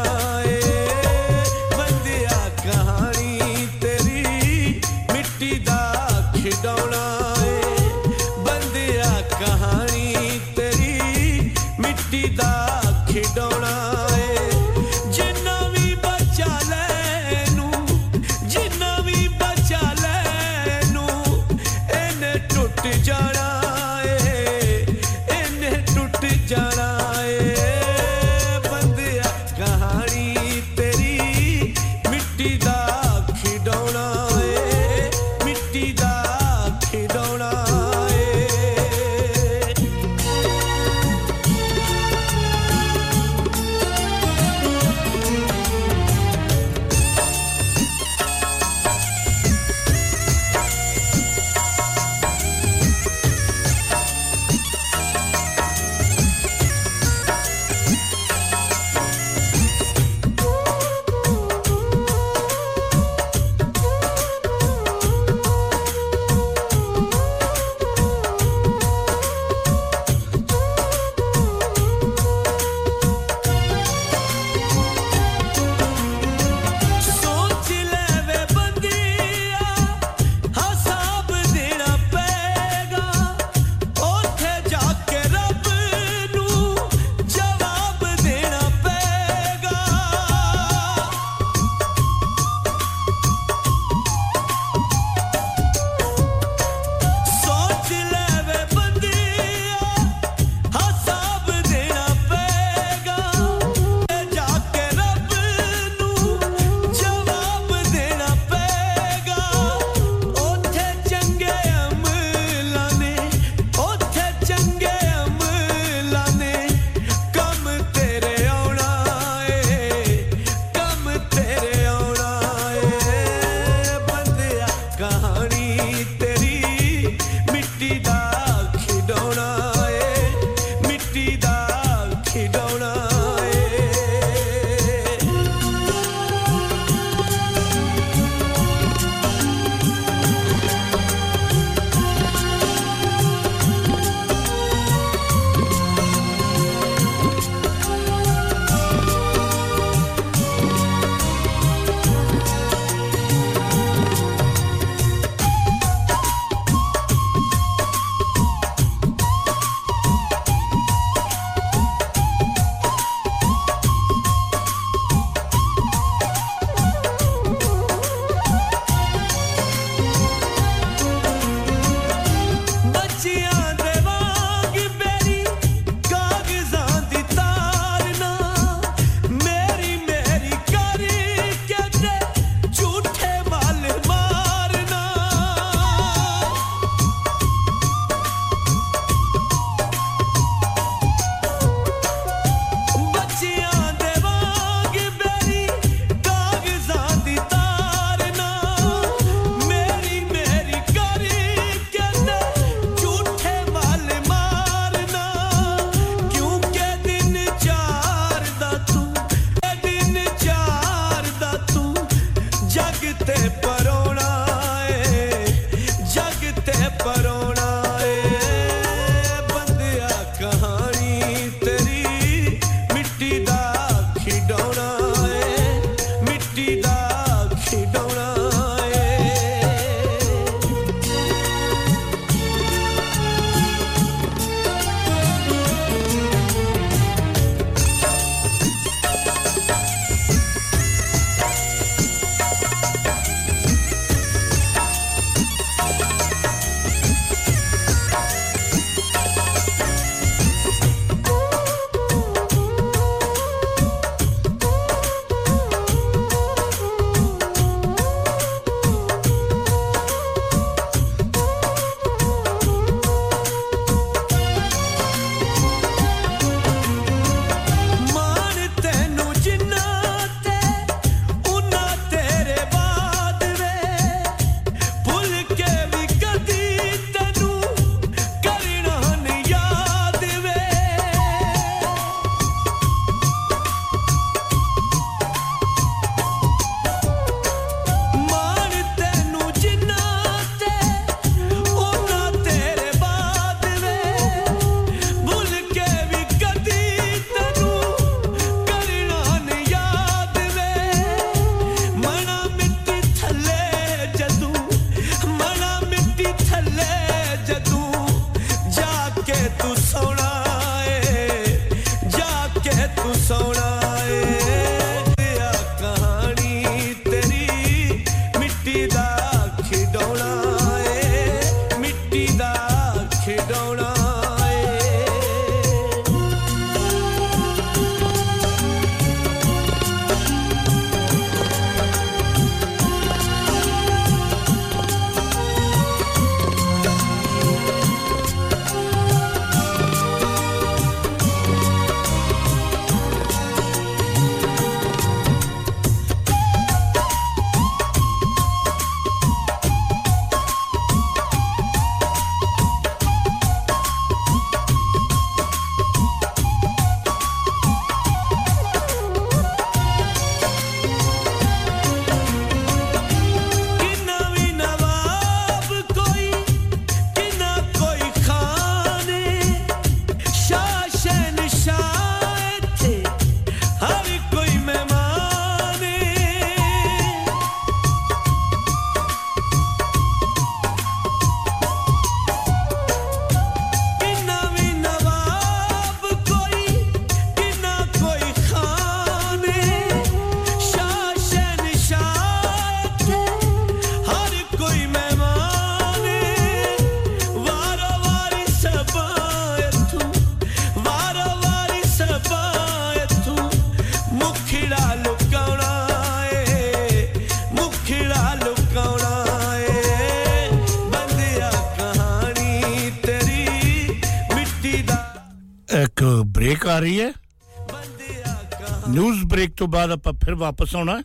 न्यूज़ ब्रेक तो बाद अपन फिर वापस आना है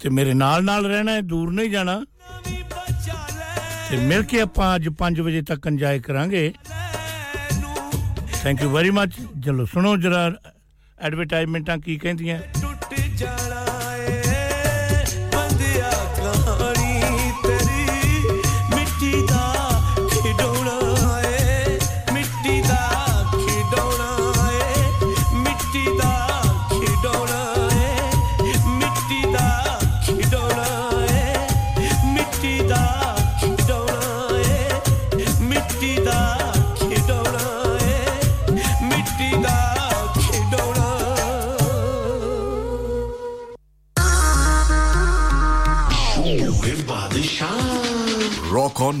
ते मेरे नाल नाल रहना है दूर नहीं जाना ते मिल के अपन आज five बजे तक एंजॉय करांगे थैंक यू वेरी मच चलो सुनो जरा एडवर्टाइजमेंटां की कहंदियां Con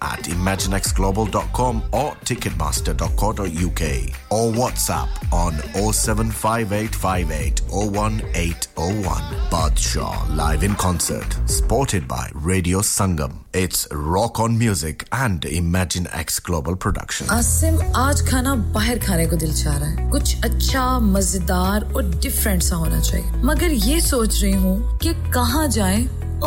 at imagine x global dot com or ticketmaster dot co dot uk or WhatsApp on oh seven five eight five eight oh one eight oh one. Badshah live in concert, supported by Radio Sangam. It's rock on music and Imagine X Global production. Asim, aaj khana bahar khane ko dil cha raha hai. Kuch acha, mazedar aur different sa hona chahiye. Magar ye soch rahi hu ki kahan jaye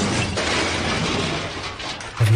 Have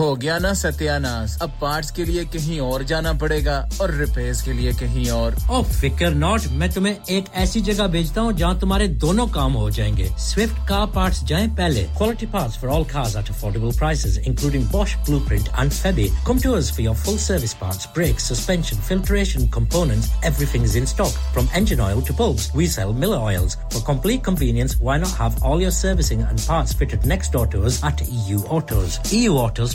हो गया ना सत्यानाश अब parts के लिए कहीं और जाना पड़ेगा और रिपेयर्स के लिए कहीं और ओ फिकर नॉट मैं तुम्हें एक ऐसी जगह भेजता हूं जहां तुम्हारे दोनों काम हो जाएंगे स्विफ्ट कार पार्ट्स जाएं पहले quality parts for all cars at affordable prices including Bosch Blueprint and Febby come to us for your full service parts brakes suspension filtration components everything is in stock from engine oil to bulbs we sell Miller oils for complete convenience why not have all your servicing and parts fitted next door to us at E U Autos E U Autos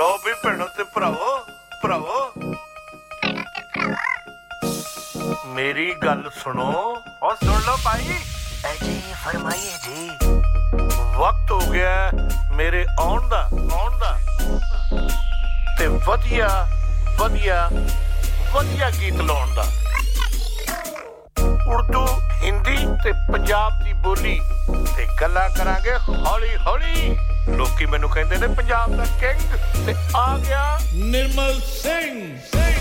Lobby penate bravo bravo penate bravo meri gall suno aur sun lo bhai aji farmaiye ji waqt ho gaya mere aun da aun da te vadiya vadiya vadiya geet laun da urdu hindi te punjab di boli te galla karange holi holi ਲੋਕੀ ਮੈਨੂੰ ਕਹਿੰਦੇ ਨੇ ਪੰਜਾਬ ਦਾ king ਤੇ ਆ ਗਿਆ ਨਿਰਮਲ ਸਿੰਘ ਸਿੰਘ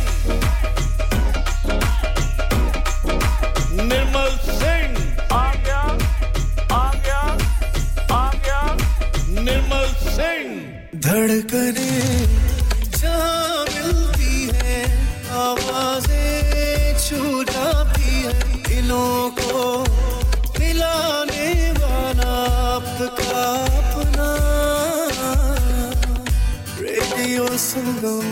ਨਿਰਮਲ ਸਿੰਘ ਆ ਗਿਆ ਆ ਗਿਆ ਆ ਗਿਆ ਨਿਰਮਲ ਸਿੰਘ ਧੜਕਨੇ ਜਹਾਂ ਮਿਲਦੀ ਹੈ ਆਵਾਜ਼ੇ ਛੂ ਜਾਤੀ ਹੈ ਦਿਲੋਂ ਕੋ मिलाने वाला आपका अपना रेडियो संगम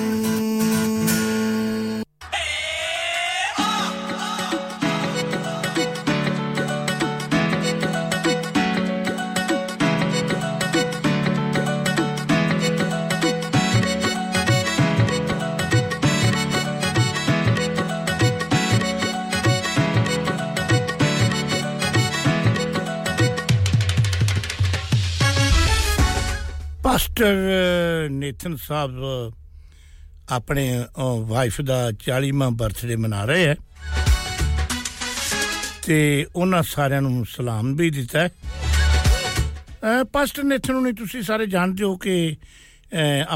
Pastor Nathan साहब अपने वाइफ दा 40वां बर्थडे मना रहे हैं ते उन्हां सारेयां नु सलाम भी दिता है पास्टर नेथन नु तुसी सारे जानदे हो कि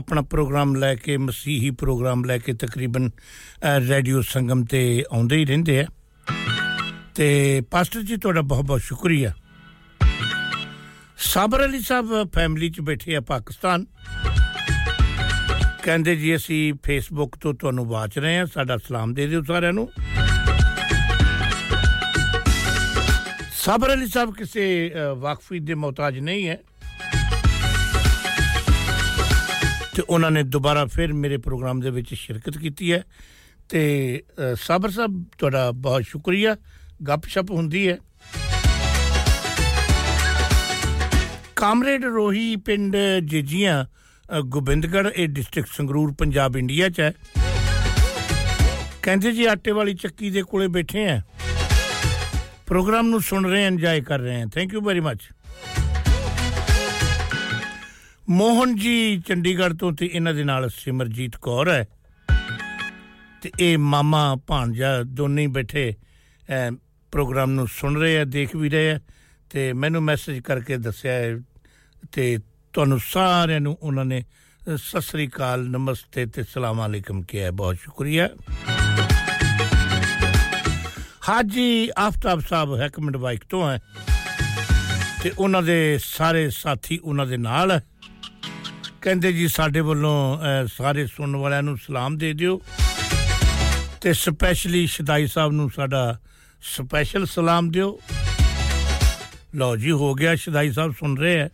अपना प्रोग्राम लेके मसीही प्रोग्राम लेके तकरीबन रेडियो संगम ते आउंदे ही रहंदे हैं ते पास्टर जी तुहाडा बहुत-बहुत शुक्रिया साबर अली साहब फैमिली च बैठे हैं पाकिस्तान कहंदे जी असी फेसबुक तो ਤੁਹਾਨੂੰ ਵਾਚ ਰਹੇ ਹਾਂ ਸਾਡਾ ਸਲਾਮ ਦੇ ਦਿਓ ਸਾਰਿਆਂ ਨੂੰ ਸਾਬਰ ਅਲੀ ਸਾਹਿਬ ਕਿਸੇ ਵਕਫੀ ਦੇ ਮੁਹਤਾਜ ਨਹੀਂ ਹੈ ਤੇ ਉਹਨਾਂ ਨੇ ਦੁਬਾਰਾ ਫਿਰ ਮੇਰੇ ਪ੍ਰੋਗਰਾਮ ਦੇ ਵਿੱਚ ਸ਼ਿਰਕਤ ਕੀਤੀ ਹੈ ਤੇ ਸਾਬਰ ਸਾਹਿਬ ਤੁਹਾਡਾ ਬਹੁਤ ਸ਼ੁਕਰੀਆ ਗੱਪਸ਼ਪ ਹੁੰਦੀ ਹੈ ਕਾਮਰੇਡ ਰੋਹੀ ਪਿੰਡ ਜੀਜੀਆਂ ਗੋਬਿੰਦਗੜ੍ਹ ਇਹ ਡਿਸਟ੍ਰਿਕਟ ਸੰਗਰੂਰ ਪੰਜਾਬ ਇੰਡੀਆ ਚ ਹੈ ਕਹਿੰਦੇ ਜੀ ਆਟੇ ਵਾਲੀ ਚੱਕੀ ਦੇ ਕੋਲੇ ਬੈਠੇ ਆ ਪ੍ਰੋਗਰਾਮ ਨੂੰ ਸੁਣ ਰਹੇ ਇੰਜੋਏ ਕਰ ਰਹੇ ਆ thank you very much Mohan ji Chandigarh ਤੋਂ ਤੇ ਇਹਨਾਂ ਦੇ ਨਾਲ ਸਿਮਰਜੀਤ ਕੌਰ ਹੈ ਤੇ ਇਹ ਮਾਮਾ ਭਾਂਜਾ ਦੋਨੇ ਬੈਠੇ ਪ੍ਰੋਗਰਾਮ ਨੂੰ ਸੁਣ ਰਹੇ ਆ ਦੇਖ ਵੀ ਰਹੇ ਆ ਤੇ ਮੈਨੂੰ ਮੈਸੇਜ ਕਰਕੇ ਦੱਸਿਆ ਤੇ ਤੁਹਾਨੂੰ ਸਾਰਿਆਂ ਨੂੰ ਉਹਨਾਂ ਨੇ ਸਤਿ ਸ੍ਰੀ ਅਕਾਲ ਨਮਸਤੇ ਤੇ ਸਲਾਮ ਅਲੈਕਮ ਕਿਹਾ ਹੈ ਬਹੁਤ ਸ਼ੁਕਰੀਆ ਹਾਜੀ ਆਫਤਾਬ ਸਾਹਿਬ ਹੈਕਮਡ ਬਾਈਕ ਤੋਂ ਹੈ ਤੇ ਉਹਨਾਂ ਦੇ ਸਾਰੇ ਸਾਥੀ ਉਹਨਾਂ ਦੇ ਨਾਲ ਕਹਿੰਦੇ ਜੀ ਸਾਡੇ ਵੱਲੋਂ ਸਾਰੇ ਸੁਣਨ ਵਾਲਿਆਂ ਨੂੰ ਸਲਾਮ ਦੇ ਦਿਓ ਤੇ ਸਪੈਸ਼ਲੀ ਸ਼ਦਾਈ ਸਾਹਿਬ ਨੂੰ ਸਾਡਾ ਸਪੈਸ਼ਲ ਸਲਾਮ ਦਿਓ ਲਓ ਜੀ ਹੋ ਗਿਆ ਸ਼ਦਾਈ ਸਾਹਿਬ ਸੁਣ ਰਹੇ ਹੈ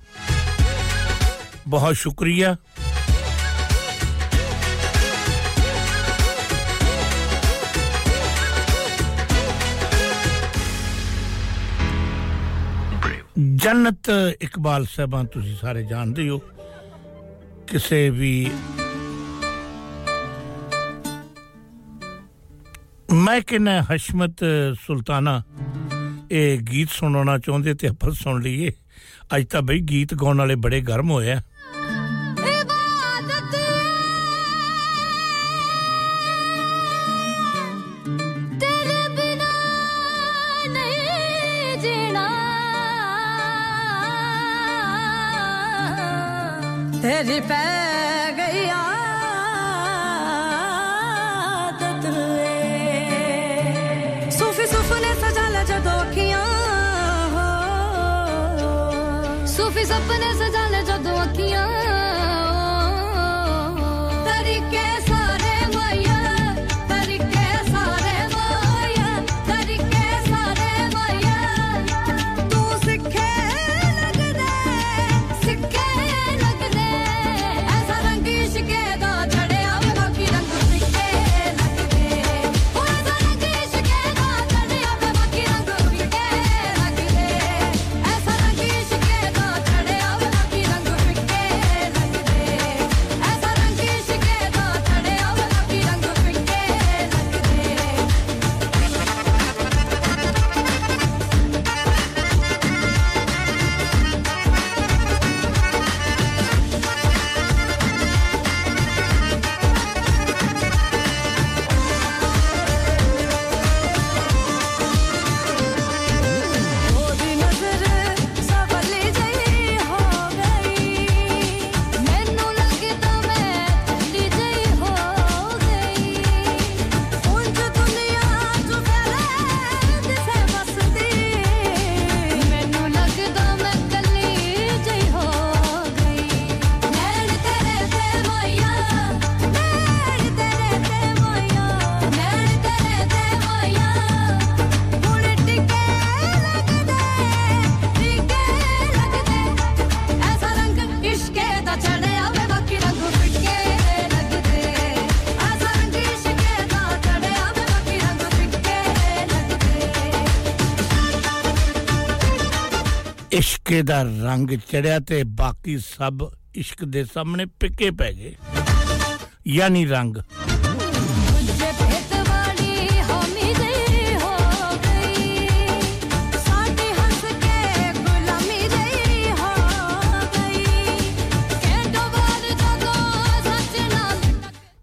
बहुत शुक्रिया जन्नत इकबाल साहबान तुसी सारे जानदे हो किसे भी मैं कहना हशमत सुल्ताना ए गीत सुनाना चाहंदे ते अपन सुन लिए आज ता भाई गीत गाउन वाले बड़े गर्म होए तेरी पे गई आदत रे सूफी सुफने सजा ले जद अखियां हो सूफी सपने सजा ले जद अखियां तरीके के दा रंग चढ़या ते बाकी सब इश्क दे सामने पिके पै गए यानी रंग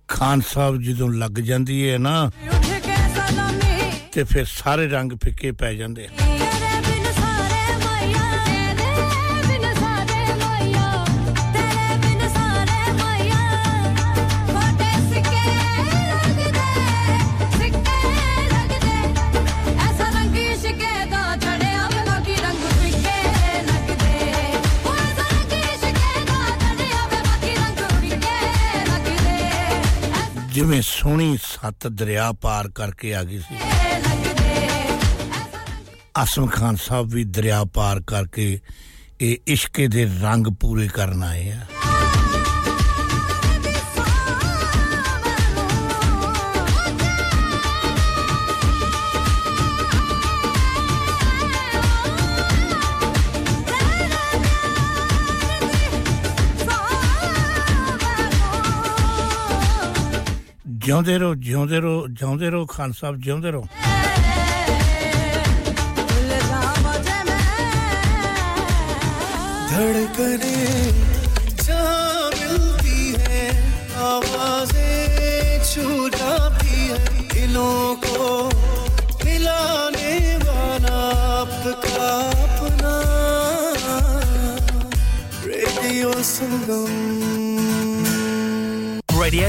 खान साहब जदों लग जांदी है ना ते फिर सारे रंग पिके पै जांदे ਜਿਵੇਂ ਸੋਹਣੀ ਸੱਤ ਦਰਿਆ ਪਾਰ ਕਰਕੇ ਆ ਗਈ ਸੀ ਆਸਮ ਖਾਨ ਸਾਹਿਬ ਵੀ ਦਰਿਆ ਪਾਰ ਕਰਕੇ ਇਹ ਇਸ਼ਕ ਦੇ ਰੰਗ ਪੂਰੇ ਕਰਨ ਆਏ ਆ ਜਿਉਂਦੇ ਰਹੋ ਜਿਉਂਦੇ ਰਹੋ ਜਿਉਂਦੇ ਰਹੋ ਖਾਨ ਸਾਹਿਬ ਜਿਉਂਦੇ ਰਹੋ ਧੜਕਨੇ ਜਹਾਂ ਮਿਲਦੀ ਹੈ ਆਵਾਜ਼ੇ ਛੂ ਜਾਤੀ ਹੈ ਦਿਲੋਂ ਕੋ ਮਿਲਾਨੇ ਵਾਲਾ ਆਪਕਾ ਆਪਣਾ Radio Sangam Radio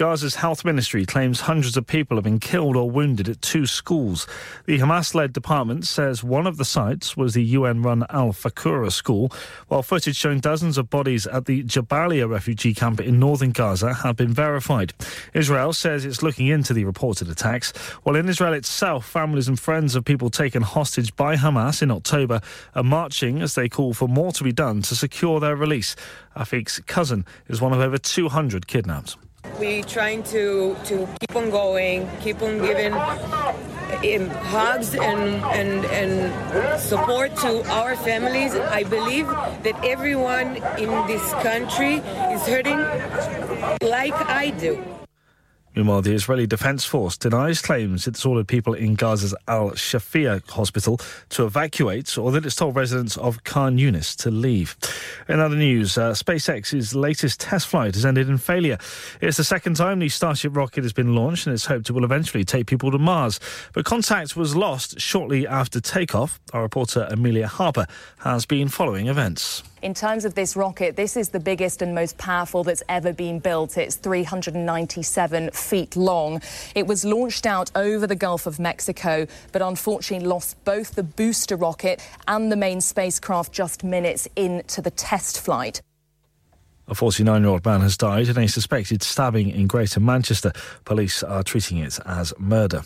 Gaza's health ministry claims hundreds of people have been killed or wounded at two schools. The Hamas-led department says one of the sites was the U N-run Al-Fakura school, while footage showing dozens of bodies at the Jabalia refugee camp in northern Gaza have been verified. Israel says it's looking into the reported attacks, while in Israel itself, families and friends of people taken hostage by Hamas in October are marching as they call for more to be done to secure their release. Afik's cousin is one of over two hundred kidnapped. We're trying to, to keep on going, keep on giving um, hugs and, and, and support to our families. I believe that everyone in this country is hurting like I do. Meanwhile, the Israeli Defense Force denies claims it's ordered people in Gaza's Al-Shifa hospital to evacuate, or that it's told residents of Khan Yunis to leave. In other news, uh, SpaceX's latest test flight has ended in failure. It's the second time the Starship rocket has been launched, and it's hoped it will eventually take people to Mars. But contact was lost shortly after takeoff. Our reporter Amelia Harper has been following events. In terms of this rocket, this is the biggest and most powerful that's ever been built. It's three hundred ninety-seven feet long. It was launched out over the Gulf of Mexico, but unfortunately lost both the booster rocket and the main spacecraft just minutes into the test flight. A forty-nine-year-old man has died in a suspected stabbing in Greater Manchester. Police are treating it as murder.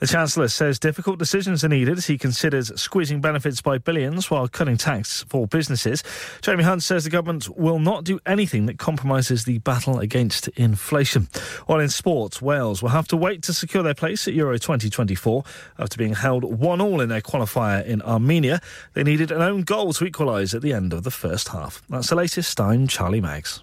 The Chancellor says difficult decisions are needed as he considers squeezing benefits by billions while cutting tax for businesses. Jeremy Hunt says the government will not do anything that compromises the battle against inflation. While in sport, Wales will have to wait to secure their place at Euro twenty twenty-four after being held one all in their qualifier in Armenia. They needed an own goal to equalise at the end of the first half. That's the latest. I'm Charlie Maggs.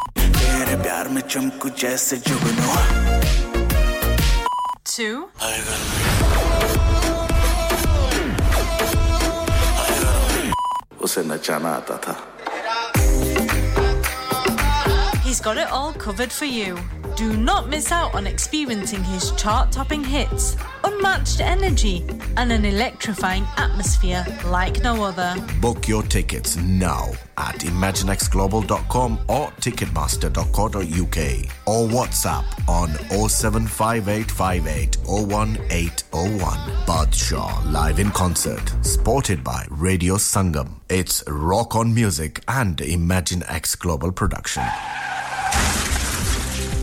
he's got it all covered for you. Do not miss out on experiencing his chart-topping hits, unmatched energy, and an electrifying atmosphere like no other. Book your tickets now at imagine x global dot com or ticketmaster dot co dot U K or WhatsApp on oh seven five eight five eight oh one eight oh one. Badshah live in concert, supported by Radio Sangam. It's Rock on Music and Imagine X Global production.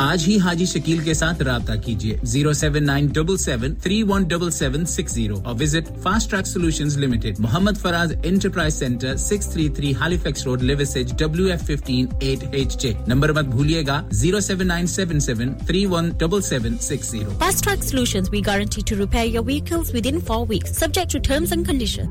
आज ही हाजी शकील के साथ राबता कीजिए oh seven nine seven seven three one seven seven six oh और visit fast track solutions limited Mohammad Faraz enterprise centre six thirty-three Halifax road Liversedge W F one five eight H J number मत भूलिएगा oh seven nine seven seven three one seven seven six oh Fast Track Solutions we guarantee to repair your vehicles within four weeks subject to terms and conditions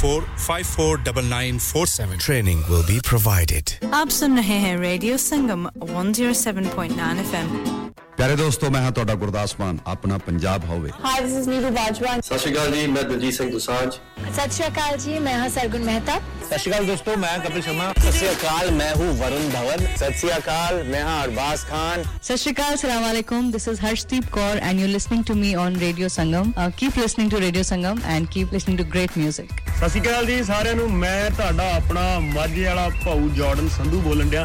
four five four nine nine four seven. Training will be provided. Aap sun rahe hain Radio Sangam one oh seven point nine F M. प्यारे दोस्तों मैं हां ਤੁਹਾਡਾ ਗੁਰਦਾਸ ਮਾਨ ਆਪਣਾ ਪੰਜਾਬ ਹੋਵੇ hi this is Neeru Bajwa ਸਤਿ ਸ਼੍ਰੀ ਅਕਾਲ ਜੀ ਮੈਂ ਦਲਜੀਤ ਸਿੰਘ ਦੁਸਾਂਝ ਸਤਿ ਸ਼੍ਰੀ ਅਕਾਲ ਜੀ ਮੈਂ ਹਾਂ ਸਰਗੁਣ ਮਹਿਤਾ ਸਤਿ ਸ਼੍ਰੀ ਅਕਾਲ ਦੋਸਤੋ ਮੈਂ ਕਪਿਲ ਸ਼ਰਮਾ ਸਤਿ ਸ਼੍ਰੀ ਅਕਾਲ ਮੈਂ ਹੂੰ ਵਰੁਣ ਧਵਨ ਸਤਿ ਸ਼੍ਰੀ ਅਕਾਲ ਮੈਂ ਹਾਂ ਅਰਬਾਜ਼ ਖਾਨ ਸਤਿ ਸ਼੍ਰੀ ਅਕਾਲ ਸਲਾਮ ਅਲੈਕੁਮ this is Harshdeep Kaur and you are listening to me on radio Sangam keep listening to radio Sangam and keep listening to great music ਸਤਿ ਸ਼੍ਰੀ ਅਕਾਲ ਜੀ ਸਾਰਿਆਂ ਨੂੰ ਮੈਂ ਤੁਹਾਡਾ ਆਪਣਾ ਮਾਝੇ ਵਾਲਾ ਭਾਊ ਜਾਰਡਨ ਸੰਧੂ ਬੋਲਣ ਡਿਆ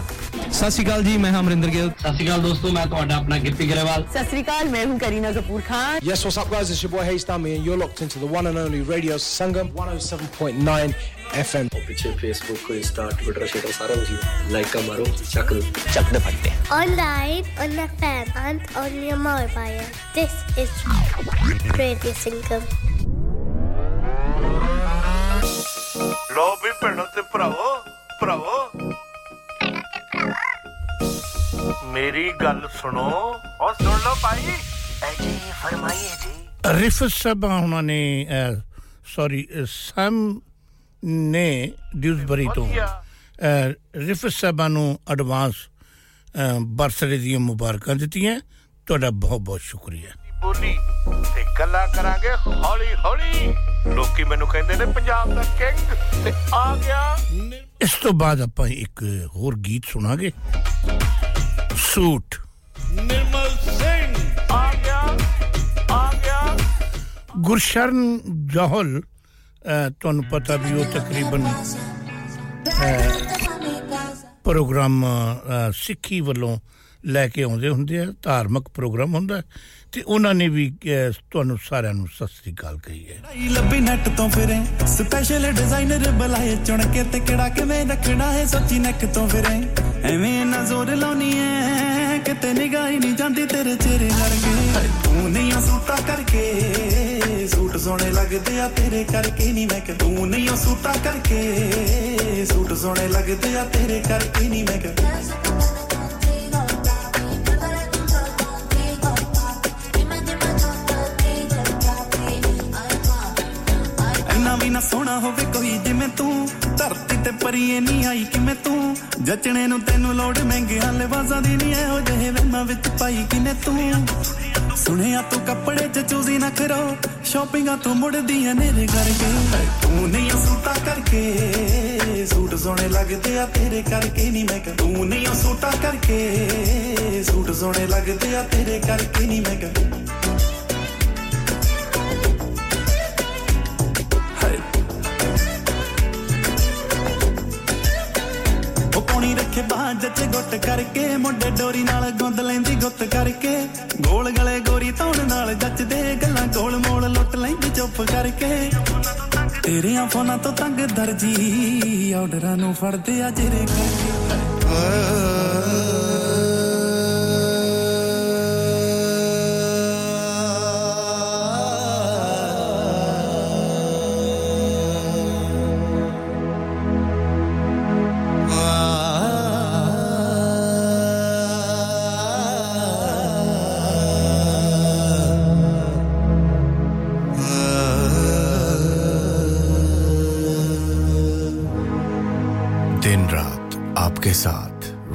ਸਤਿ ਸ਼੍ਰੀ ਅਕਾਲ ਜੀ ਮੈਂ ਹਾਂ ਅਮਰਿੰਦਰ ਗਿੱਲ ਸਤਿ ਸ਼੍ਰੀ ਅਕਾਲ ਦੋਸਤੋ ਮੈਂ ਤੁਹਾਡਾ ਆਪਣਾ Sasrikal, main hu Kareena Kapoor Khan. Yes, what's up guys? It's your boy Haystami and you're locked into the one and only Radio Sangam one oh seven point nine F M. Piche Facebook ko Insta, Twitter, Twitter sara kuch like ka maro, chak chak de phatte. Online on the F M and on your mobile. This is Radio Sangam. Lo bhi pehno te bravo, bravo. मेरी गल सुनो और सुन लो भाई जी फरमाइए जी रिफत साहब उन्होंने sorry सम ने Dewsbury तो रिफत साहब नु एडवांस बर्थडे दी मुबारकां दित्ती हैं तोड़ा बहुत-बहुत शुक्रिया बोली ते गल्ला करांगे हौली-हौली लोकी मेनू कहंदे ने पंजाब दा किंग ते आ गया इस तो बाद अपन एक और गीत सुनांगे सूट निर्मल सिंह आ गया आ गया गुरशरण जहल ਤੁਹਾਨੂੰ ਪਤਾ ਵੀ ਉਹ ਤਕਰੀਬਨ ਪ੍ਰੋਗਰਾਮ ਸਿੱਖੀ ਵੱਲੋਂ ਲੈ ਕੇ ਆਉਂਦੇ ਹੁੰਦੇ ਆ ਧਾਰਮਿਕ ਪ੍ਰੋਗਰਾਮ ਹੁੰਦਾ ਤੇ ਉਹਨਾਂ ਨੇ ਵੀ ਤੁਹਾਨੂੰ ਸਾਰਿਆਂ ਨੂੰ ਸਤਿ ਸ੍ਰੀ ਅਕਾਲ ਕਹੀ ਹੈ ਲੱਭੀ ਨੈਟ ਤੋਂ ਫਿਰੇ ਸਪੈਸ਼ਲ ਡਿਜ਼ਾਈਨਰ ਬੁਲਾਏ ਚੁਣ ਕੇ ਤੇ ਕਿਹੜਾ ਕਿਵੇਂ ਰੱਖਣਾ ਹੈ ਸੱਚੀ ਨੈਕ ਤੋਂ ਫਿਰੇ ਐਵੇਂ ਨਾ ਜ਼ੋਰ ਲਾਉਣੀ ਐ ਕਿਤੇ ਨਿਗਾਹ ਹੀ ਨਹੀਂ ਜਾਂਦੀ ਤੇਰੇ ਚਿਹਰੇ ਵਰਗੇ ਤੂੰ ਨਹੀਂ ਆ ਸੂਟਾ ਕਰਕੇ ਸੂਟ ਸੋਹਣੇ ਲੱਗਦੇ ਆ ਤੇਰੇ ਕਰਕੇ ਨਹੀਂ ਮੈਂ ਕਿ ਤੂੰ ਨਹੀਂ ਆ ਸੂਟਾ ਕਰਕੇ ਸੂਟ ਸੋਹਣੇ ਲੱਗਦੇ ਆ ਤੇਰੇ ਕਰਕੇ ਨਹੀਂ ਮੈਂ ਕਿ ਨਾ ਸੋਹਣਾ ਹੋਵੇ ਕੋਈ ਜਿਵੇਂ ਤੂੰ ਧਰਤੀ ਤੇ ਪਰੀਏ ਨਹੀਂ ਆਈ ਕਿਵੇਂ ਤੂੰ ਜੱਚਣੇ ਨੂੰ ਤੈਨੂੰ ਲੋੜ ਮਹਿੰਗੀਆਂ ਲਿਵਾਜ਼ਾਂ ਦੀ ਨਹੀਂ ਇਹੋ ਜਿਹੇ ਵਹਿਮਾਂ ਵਿੱਚ ਪਾਈ ਕਿਨੇ ਤੂੰ ਸੁਣਿਆ ਤੂੰ ਕੱਪੜੇ 'ਚ ਚੂਜ਼ੀ ਨਾ ਕਰੋ ਸ਼ਾਪਿੰਗਾਂ ਤੋਂ ਮੁੜਦੀਆਂ ਨੇਰੇ ਕਰਕੇ ਤੂੰ ਨਹੀਂ ਸੂਟਾ ਕਰਕੇ ਸੂਟ ਸੋਹਣੇ ਲੱਗਦੇ ਆ ਤੇਰੇ ਕਰਕੇ ਨਹੀਂ ਮੈਂ ਕਿ ਤੂੰ ਨਹੀਂ ਸੂਟਾ ਕਰਕੇ ਸੂਟ ਸੋਹਣੇ ਲੱਗਦੇ ਆ ਤੇਰੇ ਕਰਕੇ ਨਹੀਂ ਮੈਂ ਕਿ के बाज च गुट करके मुंडे डोरी नाल गुंद लेंदी गुत करके गोल गले गोरी तौण नाल जच दे गल्ला गोल मोल लुट लेंदी चुप करके तेरियां फोनां तो तंग दर्जी ऑर्डरां नु फड़दे आ जेरे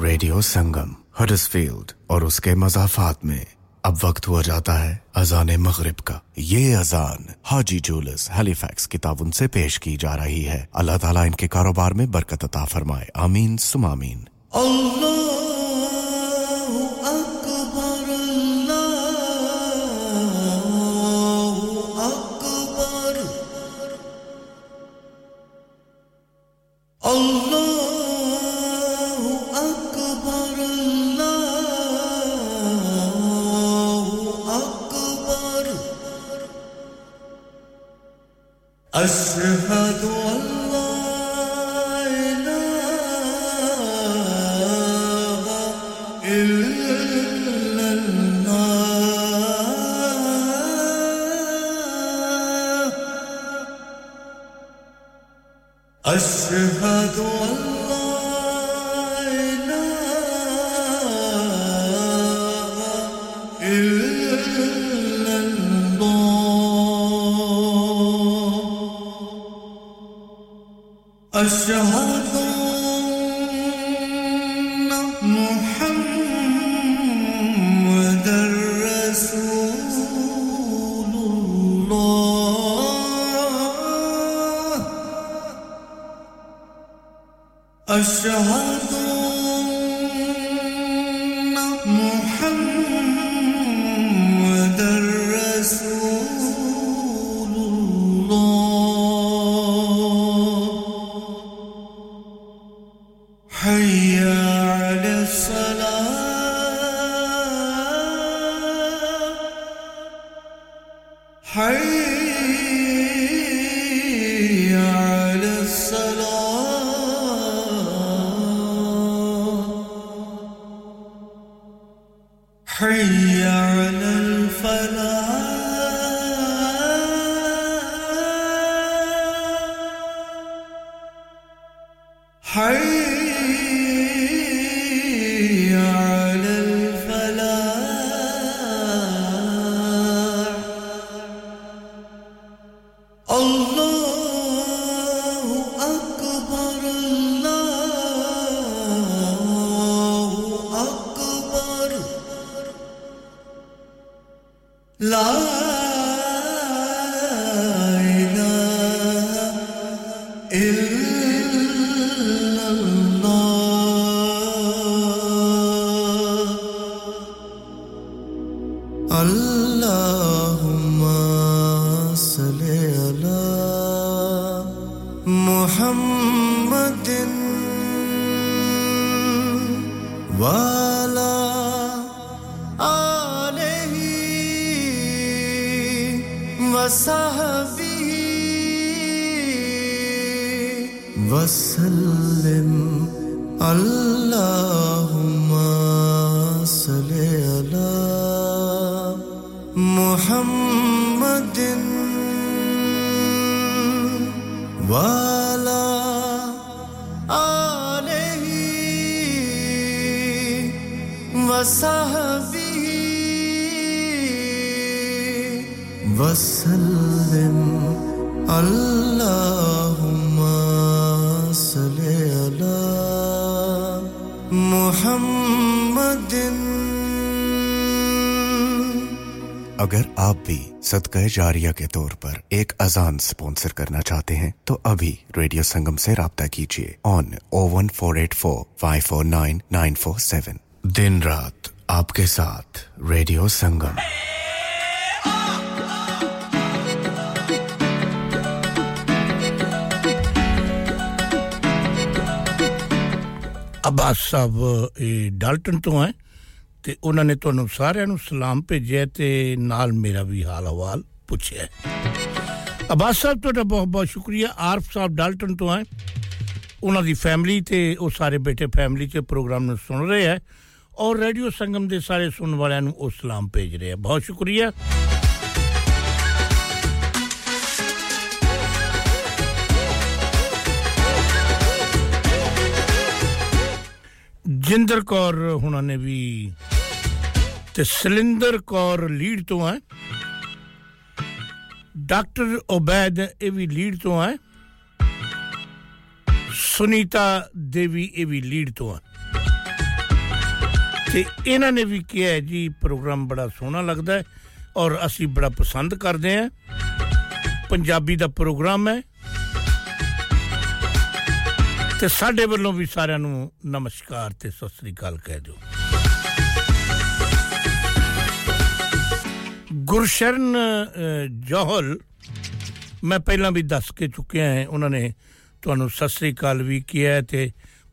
रेडियो संगम हडर्सफील्ड और उसके मज़ाफात में अब वक्त हुआ जाता है अज़ान मग़रिब का ये अज़ान हाजी जूलर्स हैलिफैक्स की ताउन से पेश की जा रही है अल्लाह ताला इनके कारोबार में बरकत अता फरमाए आमीन सुम आमीन सदका जारिया के तौर पर एक अजान स्पॉन्सर करना चाहते हैं तो अभी रेडियो संगम से राब्ता कीजिए on oh one four eight four five four nine nine four seven दिन रात आपके साथ रेडियो संगम अब्बास साहब ये डाल्टन तो हैं ਤੇ ਉਹਨਾਂ ਨੇ ਤੁਹਾਨੂੰ ਸਾਰਿਆਂ ਨੂੰ ਸਲਾਮ ਭੇਜਿਆ ਤੇ ਨਾਲ ਮੇਰਾ ਵੀ ਹਾਲ ਹਵਾਲ ਪੁੱਛਿਆ ਅਬਾਸ ਸਾਹਿਬ ਤੁਹਾਡਾ ਬਹੁਤ ਬਹੁਤ ਸ਼ੁਕਰੀਆ ਆਰਫ ਸਾਹਿਬ ਡਾਲਟਨ ਤੋਂ ਆਏ ਉਹਨਾਂ ਦੀ ਫੈਮਿਲੀ ਤੇ ਉਹ ਸਾਰੇ ਬੇਟੇ ਫੈਮਿਲੀ ਚ ਪ੍ਰੋਗਰਾਮ ਨੂੰ ਸੁਣ ਰਹੇ ਹੈ ਔਰ ਰੇਡੀਓ ਸੰਗਮ ਦੇ ਸਾਰੇ ਸੁਣਨ ਵਾਲਿਆਂ ਨੂੰ ਉਹ ਸਲਾਮ ਭੇਜ ਰਹੇ ਹੈ ਬਹੁਤ ਸ਼ੁਕਰੀਆ ਜਿੰਦਰ ਕੌਰ ਉਹਨਾਂ ਨੇ ਵੀ ਤੇ ਸਲਿੰਦਰ ਕੌਰ ਲੀਡ ਤੋਂ ਹੈ ਡਾਕਟਰ ਉਬੈਦ ਇਹ ਵੀ ਲੀਡ ਤੋਂ ਹੈ ਸੁਨੀਤਾ ਦੇਵੀ ਇਹ ਵੀ ਲੀਡ ਤੋਂ ਹੈ ਤੇ ਇਹਨਾਂ ਨੇ ਵੀ ਕਿਹਾ ਜੀ ਪ੍ਰੋਗਰਾਮ ਬੜਾ ਸੋਹਣਾ ਲੱਗਦਾ ਹੈ ਔਰ ਅਸੀਂ ਬੜਾ ਪਸੰਦ ਕਰਦੇ ਹਾਂ ਪੰਜਾਬੀ ਦਾ ਪ੍ਰੋਗਰਾਮ ਹੈ ਤੇ ਸਾਡੇ ਵੱਲੋਂ ਵੀ ਸਾਰਿਆਂ ਨੂੰ ਨਮਸਕਾਰ ਤੇ ਸਤਿ ਸ੍ਰੀ ਅਕਾਲ ਕਹਿ ਦਿਓ ਗੁਰਸ਼ਰਨ ਜੋਹਲ ਮੈਂ ਪਹਿਲਾਂ ਵੀ ਦੱਸ ਕੇ ਚੁੱਕਿਆ ਹਾਂ ਉਹਨਾਂ ਨੇ ਤੁਹਾਨੂੰ ਸਤਿ ਸ੍ਰੀ ਅਕਾਲ ਵੀ ਕਿਹਾ ਤੇ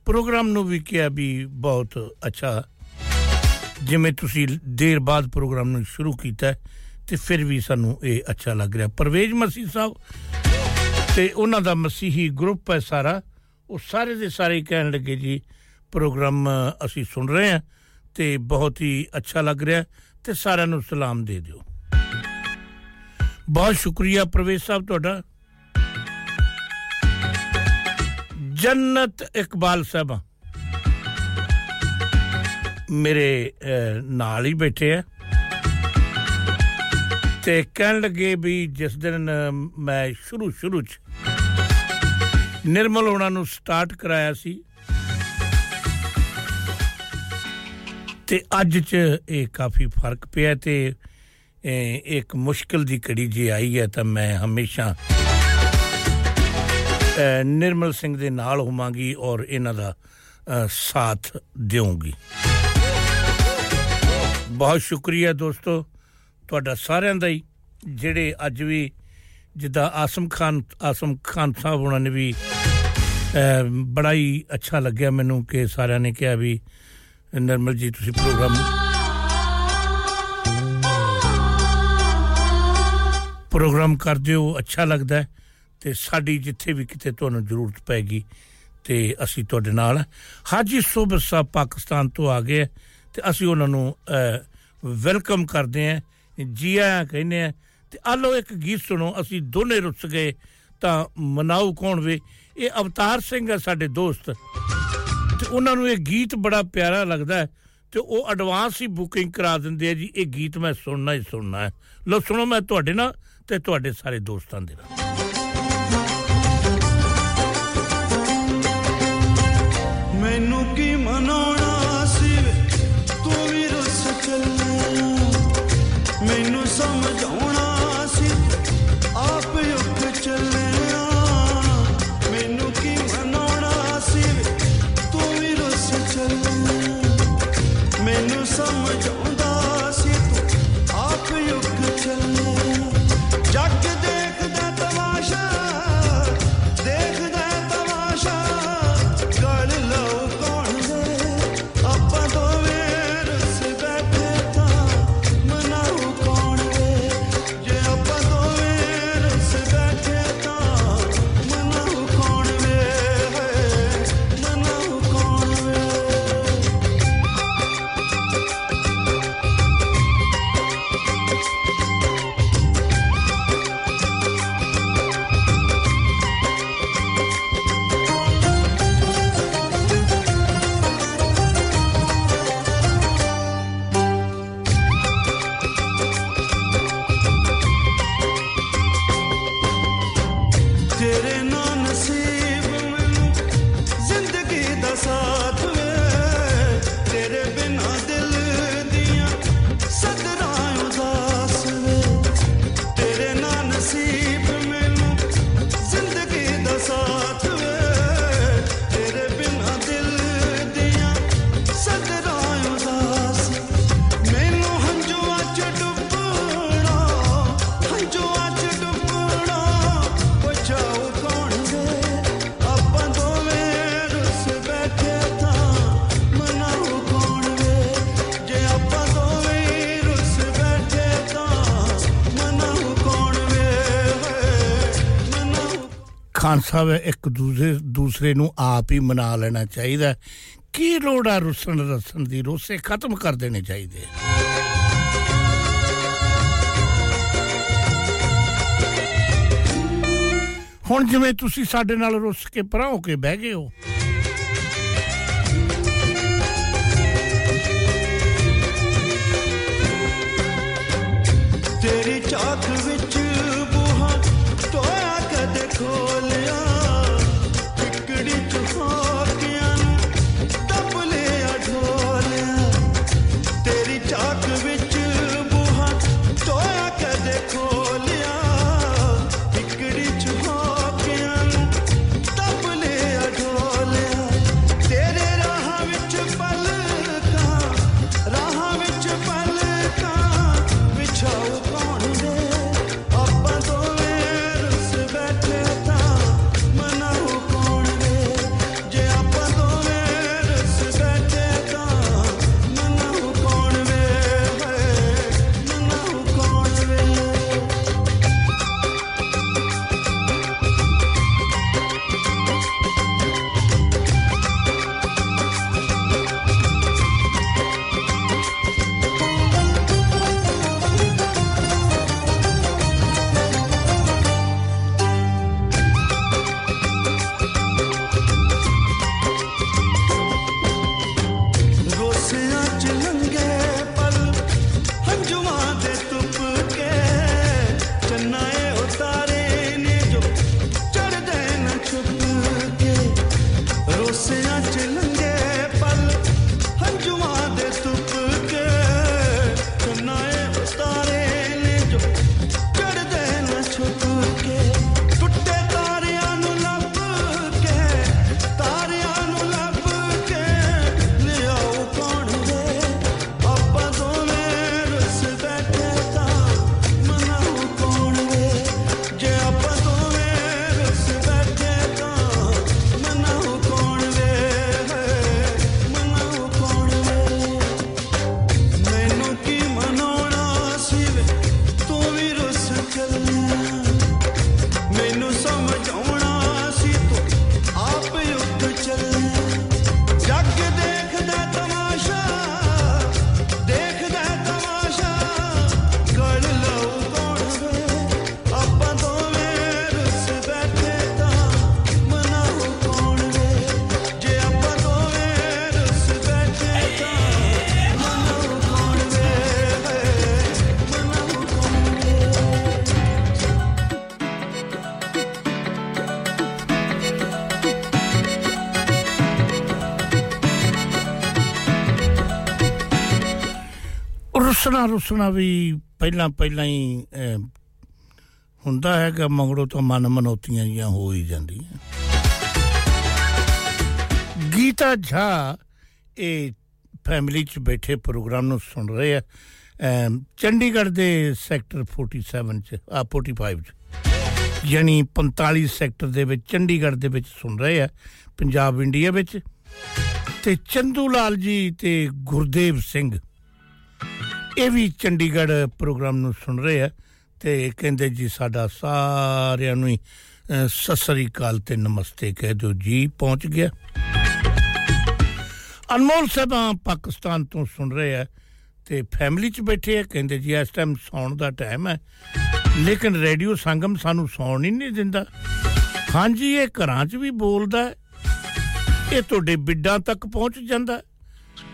ਪ੍ਰੋਗਰਾਮ ਨੂੰ ਵੀ ਕਿਹਾ ਵੀ ਬਹੁਤ ਅੱਛਾ ਜਿਵੇਂ ਤੁਸੀਂ ਦੇਰ ਬਾਅਦ ਪ੍ਰੋਗਰਾਮ ਨੂੰ ਸ਼ੁਰੂ ਕੀਤਾ ਤੇ ਫਿਰ ਵੀ ਸਾਨੂੰ ਇਹ ਅੱਛਾ ਲੱਗ ਰਿਹਾ ਪਰਵੇਜ਼ ਮਸੀਹ ਸਾਹਿਬ ਤੇ ਉਹਨਾਂ ਦਾ ਮਸੀਹੀ ਗਰੁੱਪ ਹੈ ਸਾਰਾ ਉਹ ਸਾਰੇ ਦੇ ਸਾਰੇ ਕਹਿਣ ਲੱਗੇ ਜੀ ਪ੍ਰੋਗਰਾਮ ਅਸੀਂ ਸੁਣ ਰਹੇ ਹਾਂ ਤੇ ਬਹੁਤ ਹੀ ਅੱਛਾ ਲੱਗ ਰਿਹਾ ਤੇ ਸਾਰਿਆਂ ਨੂੰ ਸਲਾਮ ਦੇ ਦਿਓ ਬਹੁਤ ਸ਼ੁਕਰੀਆ ਪ੍ਰਵੇਸ਼ ਸਾਹਿਬ ਤੁਹਾਡਾ ਜੰਨਤ ਇਕਬਾਲ ਸਾਹਿਬ ਮੇਰੇ ਨਾਲ ਹੀ ਬੈਠੇ ਆ ਤੇ ਕਹਿਣ ਲੱਗੇ ਵੀ ਜਿਸ ਦਿਨ ਮੈਂ ਸ਼ੁਰੂ ਸ਼ੁਰੂ ਚ निर्मल होना नु स्टार्ट कराया सी ते आज च ए काफी फर्क पिया ते एक मुश्किल दी कड़ी जी आई है ता मैं हमेशा निर्मल सिंह दे नाल होवांगी और इना दा साथ देऊंगी बहुत शुक्रिया दोस्तों ਤੁਹਾਡਾ ਸਾਰਿਆਂ ਦਾ ਹੀ ਜਿਹੜੇ ਅੱਜ ਵੀ ਜਿੱਦਾਂ ਆਸਮ ਖਾਨ ਆਸਮ ਖਾਨ ਸਾਹਿਬ ਉਹਨਾਂ ਨੇ ਵੀ ਬੜਾ ਹੀ ਅੱਛਾ ਲੱਗਿਆ ਮੈਨੂੰ ਕਿ ਸਾਰਿਆਂ ਨੇ ਕਿਹਾ ਵੀ ਨਰਮਲ ਜੀ ਤੁਸੀਂ ਪ੍ਰੋਗਰਾਮ ਪ੍ਰੋਗਰਾਮ ਕਰਦੇ ਹੋ ਅੱਛਾ ਲੱਗਦਾ ਤੇ ਸਾਡੀ ਜਿੱਥੇ ਵੀ ਕਿਤੇ ਤੁਹਾਨੂੰ ਜ਼ਰੂਰਤ ਪੈਗੀ ਤੇ ਅਸੀਂ ਤੁਹਾਡੇ ਨਾਲ ਹਾਜੀ ਸੋਬਰ ਸਾਹਿਬ ਪਾਕਿਸਤਾਨ ਤੋਂ ਆ ਗਏ ਤੇ ਅਸੀਂ ਉਹਨਾਂ ਨੂੰ ਵੈਲਕਮ ਕਰਦੇ ਹਾਂ जी आया कहने हैं ते आलो एक गीत सुनो ਅਸੀਂ ਦੋਨੇ ਰੁੱਸ ਗਏ ਤਾਂ ਮਨਾਉ ਕੌਣ ਵੇ ਇਹ ਅਵਤਾਰ ਸਿੰਘ ਸਾਡੇ ਦੋਸਤ ਤੇ ਉਹਨਾਂ ਨੂੰ ਇਹ ਗੀਤ ਬੜਾ ਪਿਆਰਾ ਲੱਗਦਾ ਤੇ ਉਹ ਐਡਵਾਂਸ ਹੀ ਬੁਕਿੰਗ ਕਰਾ ਦਿੰਦੇ ਆ ਜੀ ਇਹ ਗੀਤ ਮੈਂ ਸੁਣਨਾ ਹੀ ਸੁਣਨਾ ਹੈ ਲੋ ਸੁਣੋ ਮੈਂ ਤੁਹਾਡੇ ਨਾਲ ਤੇ ਤੁਹਾਡੇ ਸਾਰੇ ਦੋਸਤਾਂ ਦੇ ਨਾਲ ਮੈਨੂੰ ਕੀ ਮਨਾਉਣਾ ਸੀ ਤੂੰ ਵੀ ਰੁੱਸ ਚੱਲ ਮੈਨੂੰ ਸਮਝਾਉਣਾ ਸੀ ਆਪ ਉੱਠ ਚੱਲਿਆ ਮੈਨੂੰ ਕੀ ਮਨਾਉਣਾ ਸੀ ਤੂੰ ਵੀ ਰੁੱਸ ਚੱਲਿਆ ਮੈਨੂੰ ਸਮਝਾਉਂਦਾ ਸੀ ਤੂੰ ਆਪ ਉੱਠ ਚੱਲਿਆ ਜੱਗ ਦੇਖਦਾ ਤਮਾਸ਼ਾ ਦੇਖਦਾ ਤਮਾਸ਼ਾ ਗੱਲ ਲਓ ਕੌਣ ਦੇ ਆਪਾਂ ਦੋਵੇਂ ਰੁੱਸ ਬੈਠੇ ਤਾਂ ਖਾਨ ਸਾਹਿਬ ਇੱਕ ਦੂਸਰੇ ਦੂਸਰੇ ਨੂੰ ਆਪ ਹੀ ਮਨਾ ਲੈਣਾ ਚਾਹੀਦਾ ਕੀ ਲੋੜ ਆ ਰੁੱਸਣ ਰਸਣ ਦੀ ਰੋਸੇ ਖਤਮ ਕਰ ਦੇਣੇ ਚਾਹੀਦੇ ਹੁਣ ਜਿਵੇਂ ਤੁਸੀਂ ਸਾਡੇ ਨਾਲ ਰੁੱਸ ਕੇ ਪਰਾਂ ਹੋ ਕੇ ਬਹਿ ਗਏ ਹੋ ਤੇਰੀ ਚਾਹਤ ਵਿੱਚ ਬੁਹਾ ਟੋਇਆ ਕਦੇ ਖੋਲਿਆ ਟਿਕੜੀ ਚੁਫਾਕਿਆਂ ਨੂੰ ਦੱਬ ਲਿਆ ਢੋਲਿਆ ਤੇਰੀ ਚਾਹਤ ਵਿੱਚ ਬੁਹਾ ਟੋਇਆ ਕਦੇ ਖੋਲਿਆ ਟਿਕੜੀ ਚੁਫਾਕਿਆਂ ਨੂੰ ਦੱਬ ਲਿਆ ਢੋਲਿਆ ਤੇਰੇ ਰਾਹ ਵਿੱਚ ਪਲਕਾਂ ਰਾਹ ਵਿੱਚ ਪਲਕਾਂ ਵਿਛਾਉ ਕੌਣ ਦੇ और रुसना रुसना भी पहला पहला ही ਹੁੰਦਾ ਹੈਗਾ ਮੰਗੜੋ ਤੋਂ ਮਨ ਮਨੋਤੀਆਂ ਜੀਆਂ ਹੋ ਹੀ ਜਾਂਦੀਆਂ ਗੀਤਾ ਝਾ ਇਹ ਫੈਮਿਲੀ ਚ ਬੈਠੇ ਪ੍ਰੋਗਰਾਮ ਨੂੰ ਸੁਣ ਰਹੇ ਆ ਚੰਡੀਗੜ੍ਹ ਦੇ ਸੈਕਟਰ forty-seven ਚ ਆ forty-five ਚ ਯਾਨੀ forty-five ਸੈਕਟਰ ਦੇ ਵਿੱਚ ਚੰਡੀਗੜ੍ਹ ਦੇ ਵਿੱਚ ਸੁਣ ਰਹੇ ਆ ਪੰਜਾਬ ਇੰਡੀਆ ਵਿੱਚ ਤੇ ਚੰਦੂ ਲਾਲ ਜੀ ਤੇ ਗੁਰਦੇਵ ਸਿੰਘ ਇਹ ਵੀ ਚੰਡੀਗੜ੍ਹ ਪ੍ਰੋਗਰਾਮ ਨੂੰ ਸੁਣ ਰਹੇ ਆ ਤੇ ਕਹਿੰਦੇ ਜੀ ਸਾਡਾ ਸਾਰਿਆਂ ਨੂੰ ਸਤਿ ਸ੍ਰੀ ਅਕਾਲ ਤੇ ਨਮਸਤੇ ਕਹਿ ਦਿਓ ਜੀ ਪਹੁੰਚ ਗਿਆ ਅਨਮੋਲ ਸਾਹਿਬਾਂ ਪਾਕਿਸਤਾਨ ਤੋਂ ਸੁਣ ਰਹੇ ਆ ਤੇ ਫੈਮਿਲੀ ਚ ਬੈਠੇ ਆ ਕਹਿੰਦੇ ਜੀ ਇਸ ਟਾਈਮ ਸੌਣ ਦਾ ਟਾਈਮ ਹੈ ਲੇਕਿਨ ਰੇਡੀਓ ਸੰਗਮ ਸਾਨੂੰ ਸੌਣ ਹੀ ਨਹੀਂ ਦਿੰਦਾ ਹਾਂਜੀ ਇਹ ਘਰਾਂ ਚ ਵੀ ਬੋਲਦਾ ਇਹ ਤੁਹਾਡੇ ਬਿੱਡਾਂ ਤੱਕ ਪਹੁੰਚ ਜਾਂਦਾ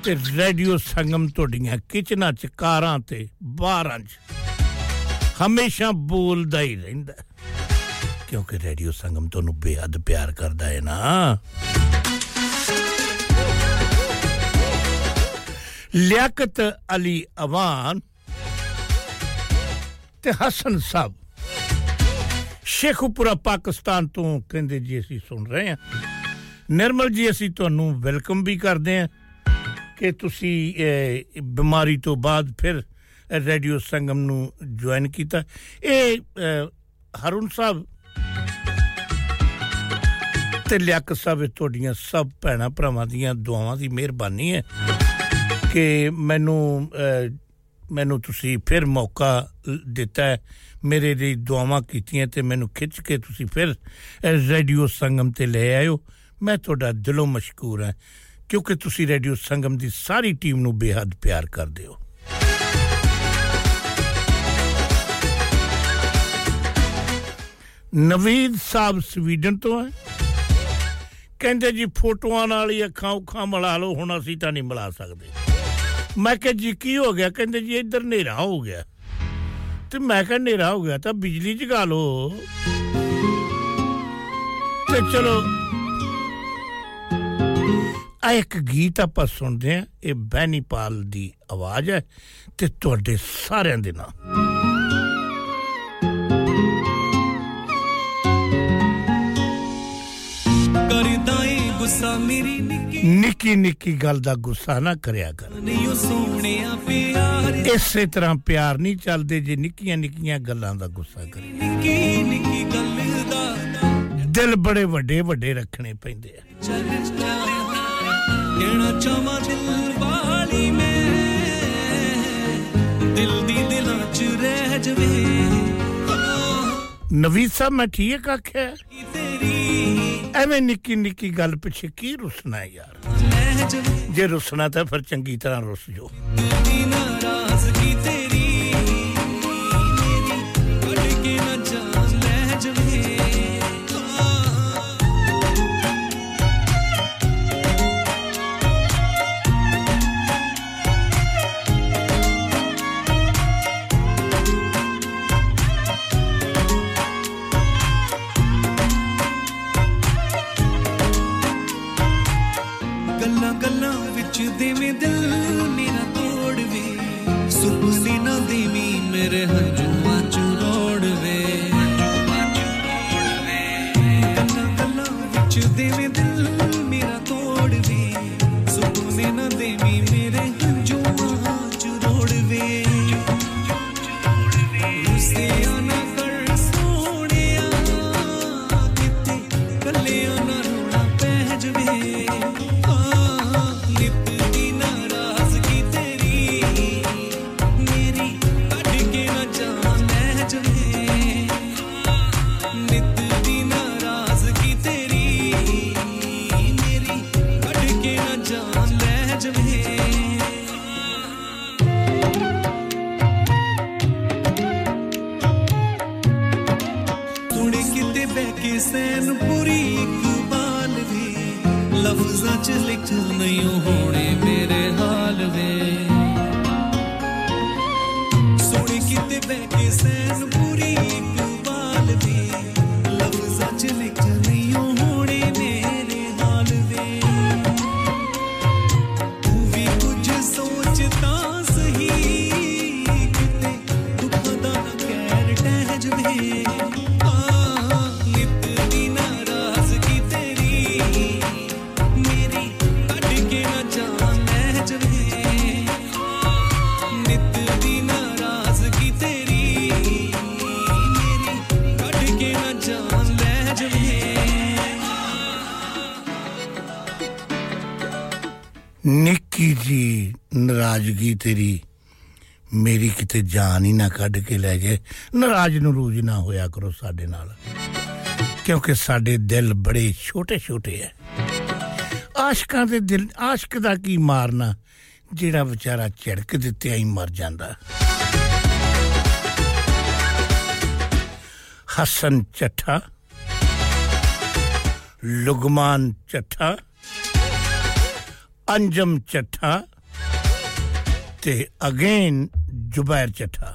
ਤੇ ਰੇਡੀਓ ਸੰਗਮ ਤੁਹਾਡੀਆਂ ਕਿਚਨਾਂ ਚ ਕਾਰਾਂ ਤੇ ਬਾਹਰਾਂ ਚ ਹਮੇਸ਼ਾ ਬੋਲਦਾ ਹੀ ਰਹਿੰਦਾ ਕਿਉਂਕਿ ਰੇਡੀਓ ਸੰਗਮ ਤੁਹਾਨੂੰ ਬੇਹੱਦ ਪਿਆਰ ਕਰਦਾ ਹੈ ਨਾ ਲਿਆਕਤ ਅਲੀ ਅਵਾਨ ਤੇ ਹਸਨ ਸਾਹਿਬ ਸ਼ੇਖੂਪੁਰਾ ਪਾਕਿਸਤਾਨ ਤੋਂ ਕਹਿੰਦੇ ਜੀ ਅਸੀਂ ਸੁਣ ਰਹੇ ਹਾਂ ਨਿਰਮਲ ਜੀ ਅਸੀਂ ਤੁਹਾਨੂੰ ਵੈਲਕਮ ਵੀ ਕਰਦੇ ਹਾਂ ਕਿ ਤੁਸੀਂ ਬਿਮਾਰੀ ਤੋਂ ਬਾਅਦ ਫਿਰ रेडियो संगम नु ज्वाइन कीता ए हरुण साहब ते लियाकत साहब तोड़ियां सब भैणा भरावां दियां दुआवां दी मेहरबानी है कि मैनू मैनू तुसी फिर मौका देता है मेरे लिए दुआवां कीतियां ते मैनू खिच के तुसी फिर रेडियो संगम ते ले आयो मैं तोड़ा दिलों मशकूर हां क्योंकि तुसी रेडियो संगम दी सारी टीम नु बेहद प्यार करदे हो नवीद साहब स्वीडन तो है कहंदे जी फोटोआं नाल ही अखां उखां मिला लो हुण असीं तां नहीं मिला सकदे मैं कह जी की हो गया कहंदे जी इधर नेरा हो गया ते मैं कह नेरा हो गया तां बिजली जगा लो ते चलो आ एक गीत आपां सुणदे हां ए बैनीपाल दी आवाज़ है ते तुहाडे सारिआं दे नाल निकी निकी गल दा गुस्सा ना करया कर इस तरह प्यार नहीं चलदे जे निकियां निकियां गल्लां दा गुस्सा करे निकी निकी गल दा दिल बड़े वड्डे वड्डे रखने पैंदे आ कहना चाहवा दिल वाली मैं दिल दी दिलां च रह जवे नवीद साहब मैं ठीक आख्या ਐਵੇਂ ਨਿੱਕੀ ਨਿੱਕੀ ਗੱਲ ਪਿੱਛੇ ਕੀ ਰੁਸਣਾ ਯਾਰ ਜੇ ਰੁਸਣਾ ਤਾਂ ਫਿਰ ਚੰਗੀ ਤਰ੍ਹਾਂ ਰੁਸ ਜੋ ਦੀ ਨਾਰਾਜ਼ਗੀ ਤੇਰੀ ਮੇਰੀ ਕੱਢ ਕੇ ਨਾ ਜਾਨ ਲੈ ਜਵੇ देवे दिल मेरा तोड़वे सुपने ना देवी मेरे हंजुआ चुरोड़वे कला कला विच देवे दिल मेरा तोड़वे सुपने ना देवी मेरे हंजुआ चुरोड़वे उसे आना कर सोने आ किते कले आना रोना पहजवे सैन पूरी इकबाल वे लफ्ज़ां च लिख नहीं होने मेरे हाल वे सोने किते बैठे सैन पूरी इकबाल वे लफ्ज़ां च लिख नहीं होने मेरे हाल वे तू भी कुछ सोचता सही निक्की जी नाराजगी तेरी मेरी किते जान ही ना कढ के ले जाए नाराज नरूज ना होया करो साडे नाल क्योंकि साडे दिल बड़े छोटे-छोटे हैं आशिकां दे दिल आशिक दा की मारना जेड़ा बेचारा झड़क दित्ते आई मर जांदा हसन चट्ठा लुगमान चट्ठा अंजम चट्ठा ते अगेन जुबैर चट्ठा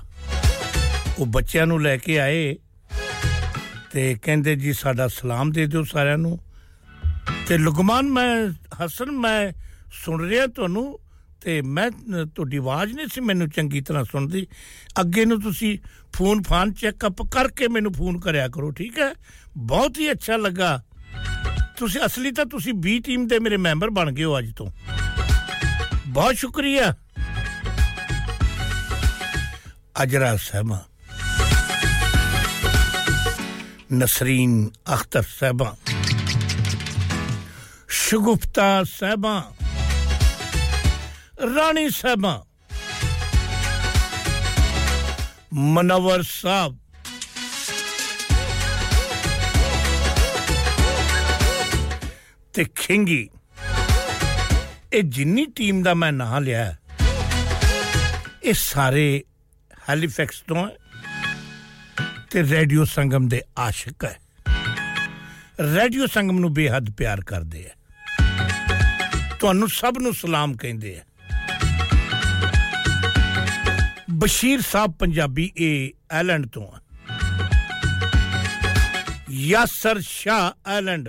वो बच्चियां नु लेके आए ते कहंदे जी साडा सलाम दे दियो सारयां नु ते लुगमान मैं हसन मैं सुन रिया तोनु ਤੇ ਮੈਂ ਤੁਹਾਡੀ ਆਵਾਜ਼ ਨਹੀਂ ਸੀ ਮੈਨੂੰ ਚੰਗੀ ਤਰ੍ਹਾਂ ਸੁਣਦੀ ਅੱਗੇ ਨੂੰ ਤੁਸੀਂ ਫੋਨ ਫਾਨ ਚੈੱਕਅਪ ਕਰਕੇ ਮੈਨੂੰ ਫੋਨ ਕਰਿਆ ਕਰੋ ਠੀਕ ਹੈ ਬਹੁਤ ਹੀ ਅੱਛਾ ਲੱਗਾ ਤੁਸੀਂ ਅਸਲੀ ਤਾਂ ਤੁਸੀਂ ਬੀ ਟੀਮ ਦੇ ਮੇਰੇ ਮੈਂਬਰ ਬਣ ਗਏ ਹੋ ਅੱਜ ਤੋਂ ਬਹੁਤ ਸ਼ੁਕਰੀਆ ਅਜਰਾ ਸਾਹਿਬਾ ਨਸਰੀਨ ਅਖਤਰ ਸਾਹਿਬਾ ਸ਼ਗੁਫਤਾ ਸਾਹਿਬਾ रानी साहबा मनवर साहब ते खिंगी ए जिन्नी टीम दा मैं नाम लिया ए सारे हैलीफैक्स तो है ते रेडियो संगम दे आशिक है रेडियो संगम नु बेहद प्यार करदे है तुहानू सब नु सलाम कहंदे है बशीर साहब पंजाबी ए एलैंड तो यासर शाह एलैंड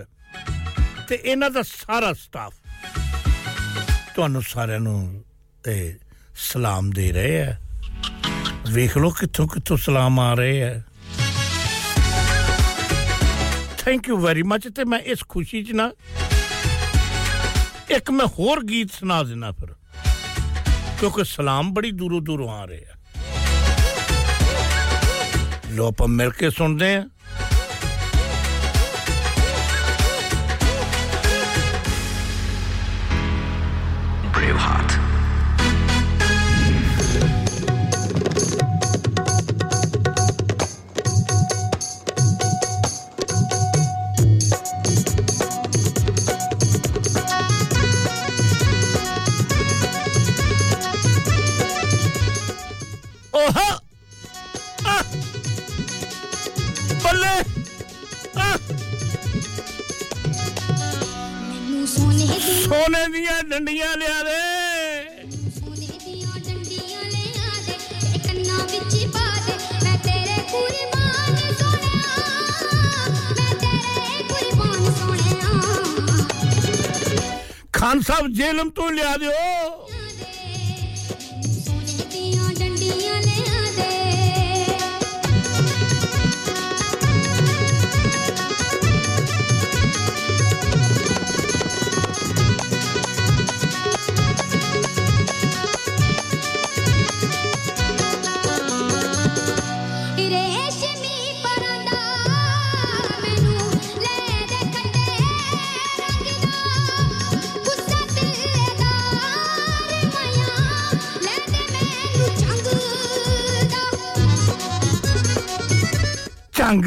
ते इना दा सारा स्टाफ ਤੁਹਾਨੂੰ ਸਾਰਿਆਂ ਨੂੰ ਤੇ ਸਲਾਮ ਦੇ ਰਹੇ ਆ ਵੇਖ ਲੋ ਕਿੱਥੋਂ ਕਿੱਥੋਂ ਸਲਾਮ ਆ ਰਹੇ ਆ ਥੈਂਕ ਯੂ ਵੈਰੀ ਮੱਚ ਤੇ ਮੈਂ ਇਸ ਖੁਸ਼ੀ ਚ ਨਾ ਇੱਕ ਮੈਂ ਹੋਰ ਗੀਤ ਸੁਣਾ ਦੇਣਾ ਫਿਰ ਕਿਉਂਕਿ ਸਲਾਮ ਬੜੀ ਦੂਰੋਂ ਦੂਰੋਂ ਆ ਰਹੇ ਆ लो अपन मिलके सुनते हैं डंडियां ले आ रे सोने दियां डंडियां ले आ दे ते कन्ना विच पा दे मैं तेरे कुर्बान सोना मैं तेरे कुर्बान सोना खान साहब जेलम तो ले आ दियो सोने दियां डंडियां ले आ रंग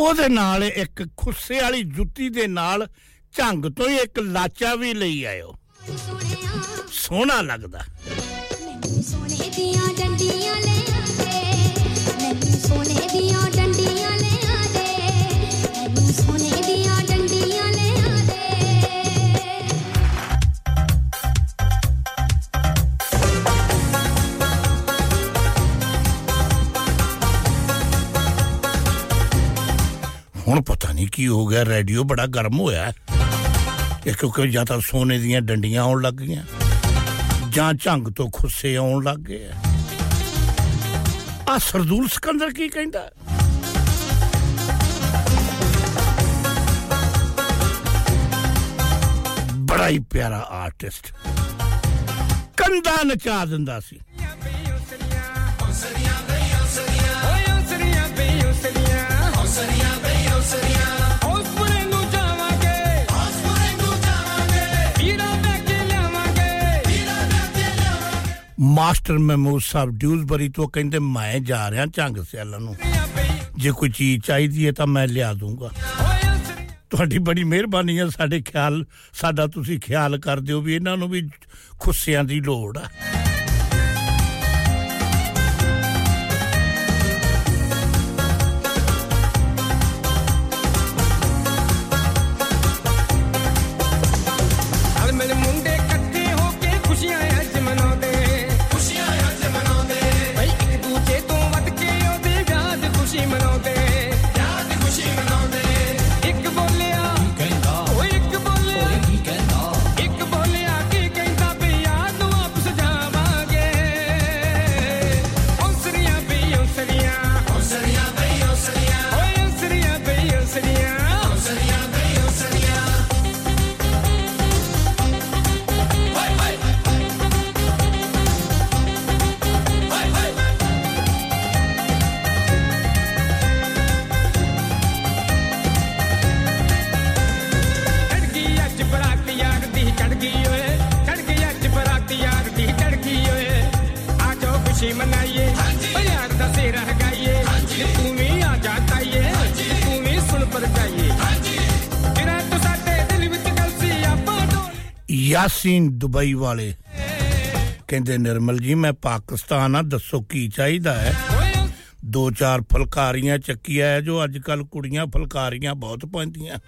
ਉਹਦੇ ਨਾਲ ਇੱਕ ਖੁੱਸੇ ਵਾਲੀ ਜੁੱਤੀ ਦੇ ਨਾਲ ਝੰਗ ਤੋਂ ਹੀ ਇੱਕ ਲਾਚਾ ਵੀ ਲਈ ਆਇਓ ਸੋਹਣਾ ਲੱਗਦਾ ਮੈਨੂੰ ਸੋਨੇ ਦੀਆਂ ਡੰਡੀਆਂ ਲੈ ਆਦੇ ਮੈਨੂੰ ਸੋਨੇ ਦੀਆਂ ਡੰਡੀਆਂ ਲੈ ਆਦੇ ਮੈਨੂੰ ਸੋਨੇ ਦੀਆਂ ਡੰਡੀਆਂ ਲੈ ਹੁਣ ਪਤਾ ਨਹੀਂ ਕੀ ਹੋ ਗਿਆ ਰੇਡੀਓ ਬੜਾ ਗਰਮ ਹੋਇਆ कि क्योंकि या तो सोने दी डंडियां आउन लग गईयां या झंग तो खुस्से आउन लग गए आ सरदूल सिकंदर की कहंदा बड़ा ही प्यारा आर्टिस्ट कंधा नचा दिंदा सी मास्टर महमूद साहब ड्यूसबरी तो कहंदे मैं जा रहा झंग स्याला नु जे कोई चीज चाहिदी है ता मैं लिया दूंगा ਤੁਹਾਡੀ ਬੜੀ ਮਿਹਰਬਾਨੀ ਹੈ ਸਾਡੇ ਖਿਆਲ ਸਾਡਾ ਤੁਸੀਂ ਖਿਆਲ ਕਰਦੇ ਹੋ ਵੀ ਇਹਨਾਂ ਨੂੰ ਵੀ ਖੁੱਸਿਆਂ ਦੀ ਲੋੜ ਆ यासीन दुबई वाले कहंदे निर्मल जी मैं पाकिस्तान आ दसो की चाहिदा है दो चार फलकारियां चक्किया है जो आजकल कुड़ियां फलकारियां बहुत पांदियां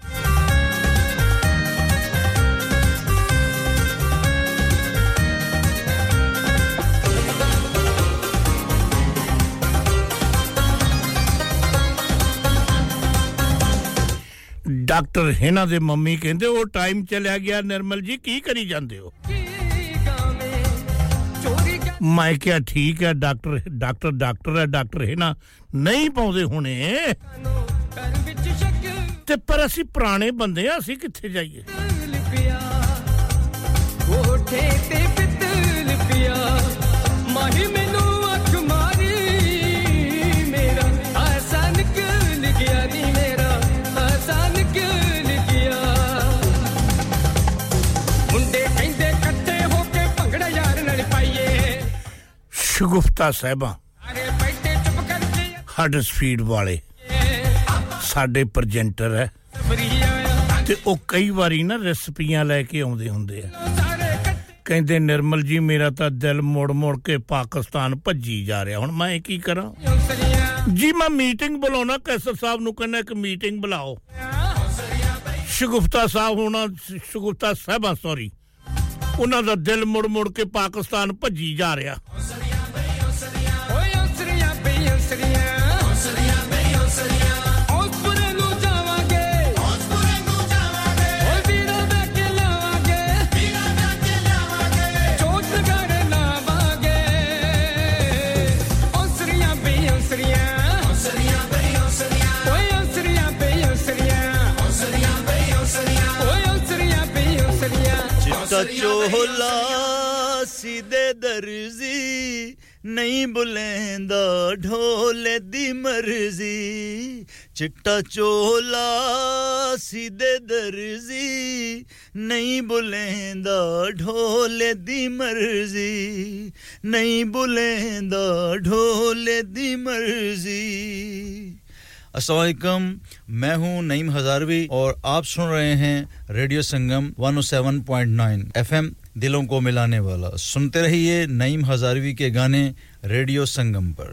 डॉक्टर हेना दे मम्मी कहंदे ओ टाइम चला गया निर्मल जी की करी जांदे हो मैं क्या ठीक है डॉक्टर डॉक्टर डॉक्टर है डॉक्टर हेना नहीं पाउंदे होने ते पर असि पुराने बंदे आ असि किथे जाइए ओठे ते पितल पिया माही मेनू अख मारी मेरा ऐसा निकल गया नी मेरा ऐसा गुफ्ता साहिबा हडर्सफील्ड वाले साडे प्रेजेंटर है ते ओ कई बारी ना रेसिपीयां लेके आउंदे हुंदे आ कहंदे निर्मल जी मेरा ता दिल मोड़ मोड़ के पाकिस्तान भज्जी जा रहा हुण मैं की करा जी मैं मीटिंग बुलाना कैसर साहब नु कहना एक मीटिंग बुलाओ शगुफ्ता साहब होना शगुफ्ता साहिबा सॉरी उना दा दिल मुड़ मुड़ के पाकिस्तान भज्जी जा रहा चोला सीधे दर्जी नहीं बुलेंदा ढोले दी मर्जी चिट्टा चोला सीधे दर्जी नहीं बुलेंदा ढोले दी मर्जी नहीं बुलेंदा ढोले दी मर्जी अस्सलाम वालेकुम मैं हूं नईम हजारवी और आप सुन रहे हैं Radio Sangam one oh seven point nine FM दिलों को मिलाने वाला सुनते रहिए नईम हजारवी के गाने रेडियो संगम पर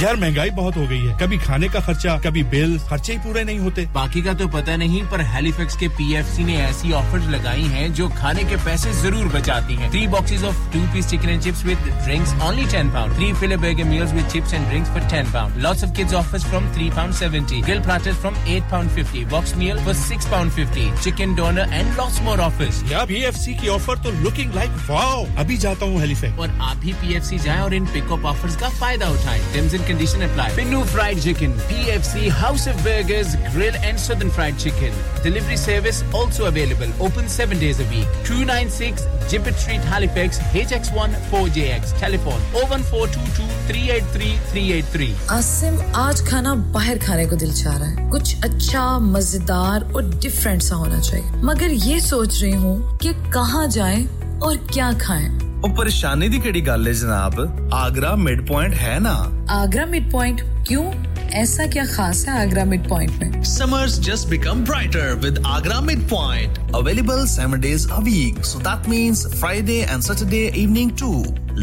यार महंगाई बहुत हो गई है कभी खाने का खर्चा कभी बिल खर्चे ही पूरे नहीं होते बाकी का तो पता नहीं पर हैलिफैक्स के पीएफसी ने ऐसी ऑफर्स लगाई हैं जो खाने के पैसे जरूर बचाती हैं three boxes of two piece chicken and chips with drinks only ten pounds three fillet burger meals with chips and drinks for ten pounds lots of kids offers from three pounds seventy grill platters from eight pounds fifty box meal for six pounds fifty chicken doner and lots more offers यार PFC की offer तो looking like wow अभी जाता हूं Halifax और आप भी PFC जाएं और इन पिकअप ऑफर्स का फायदा उठाएं terms and condition applied Pinu fried chicken P F C house of burgers grill and southern fried chicken delivery service also available open seven days a week two ninety-six Gibbet Street Halifax H X one four J X telephone oh one four two two three eight three three eight three Asim aaj khana bahar khane ko dil cha raha hai kuch acha mazedar aur different sa hona chahiye magar ye soch rahi hu ki kahan jaye aur kya khaye और परेशानी दी केड़ी गल है जनाब Agra mid point है ना Agra mid point क्यों ऐसा क्या खास है आगरा मिड पॉइंट में summers just become brighter with Agra Midpoint available seven days a week so that means Friday and Saturday evening too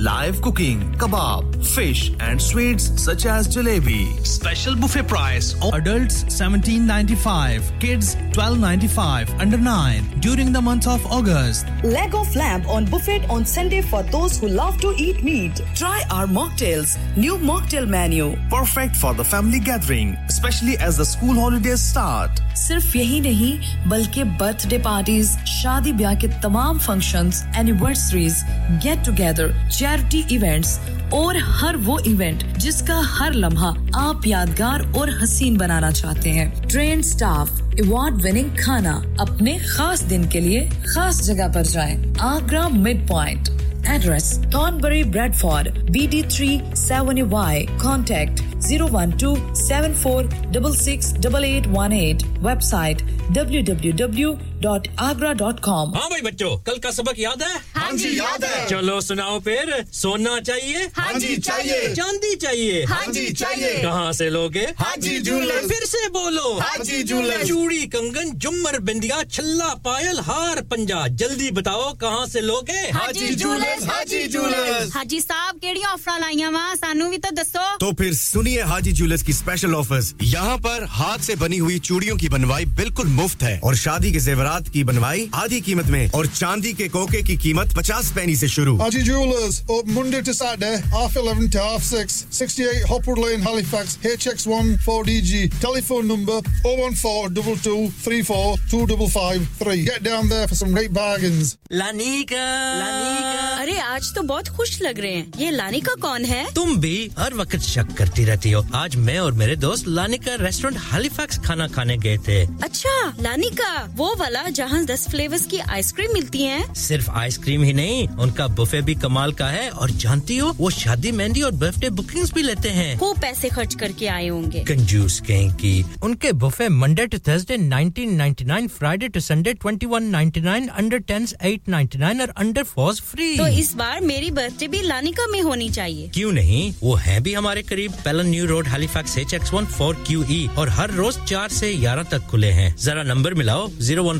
live cooking kebab fish and sweets such as jalebi special buffet price adults seventeen ninety-five kids twelve ninety-five under nine during the month of August leg of lamb on buffet on Sunday for those who love to eat meat try our mocktails new mocktail menu perfect for the family gathering especially as the school holidays start sirf yahi nahi balki birthday parties shaadi byah ke tamam functions anniversaries get together charity events और हर वो event जिसका हर लम्हा आप यादगार और हसीन बनाना चाहते हैं ट्रेन स्टाफ अवार्ड विनिंग खाना अपने खास दिन के लिए खास जगह पर जाएं Agra mid point Address Thornbury, Bradford, B D three seven Y. Contact zero one two seven four six six eight eight one eight. Website w w w dot agra dot com. हाँ भाई बच्चों कल का सबक याद है? हाँ जी याद है. चलो सुनाओ फिर सोना चाहिए? हाँ जी चाहिए. चांदी चाहिए? हाँ जी चाहिए. कहाँ से लोगे? Haji jewellers. फिर से बोलो. हाँ जी जूलर्स. चूड़ी कंगन जुमर बिंदिया छल्ला पायल हार पंजा जल्दी बताओ कहाँ से लोगे? Haji jewellers. Haji Jewelers Haji Saab kedi offer laiyan va sanu bhi to dasso to phir suniye Haji Jewelers ki special offers yahan par haath se bani hui chudiyon ki banwai bilkul muft hai aur shaadi ke zevarat ki banwai aadhi qeemat mein aur chandi ke koke ki qeemat fifty paise se shuru Haji Jewelers open Monday to Saturday half eleven to half six sixty-eight Hopwood Lane Halifax H X one four D G telephone number oh one four two two three four two five five three get down there for some great bargains Lanika Lanika अरे आज तो बहुत खुश लग रहे हैं ये Lanika कौन है तुम भी हर वक्त शक करती रहती हो आज मैं और मेरे दोस्त लानिका रेस्टोरेंट हैलिफैक्स खाना खाने गए थे अच्छा लानिका वो वाला जहां ten फ्लेवर्स की आइसक्रीम मिलती है सिर्फ आइसक्रीम ही नहीं उनका बुफे भी कमाल का है और जानती हो वो शादी मेहंदी और बर्थडे बुकिंग्स भी लेते हैं खूब पैसे खर्च करके आए होंगे कंजूस कहीं की उनके buffet Monday to Thursday nineteen ninety-nine Friday to Sunday twenty-one ninety-nine under tens eight ninety-nine और अंडर fours फ्री तो इस बार मेरी बर्थडे भी लानिका में होनी चाहिए क्यों नहीं वो है भी हमारे करीब Pellon New Road Halifax H X one four Q E और हर रोज four से eleven तक खुले हैं जरा नंबर मिलाओ oh one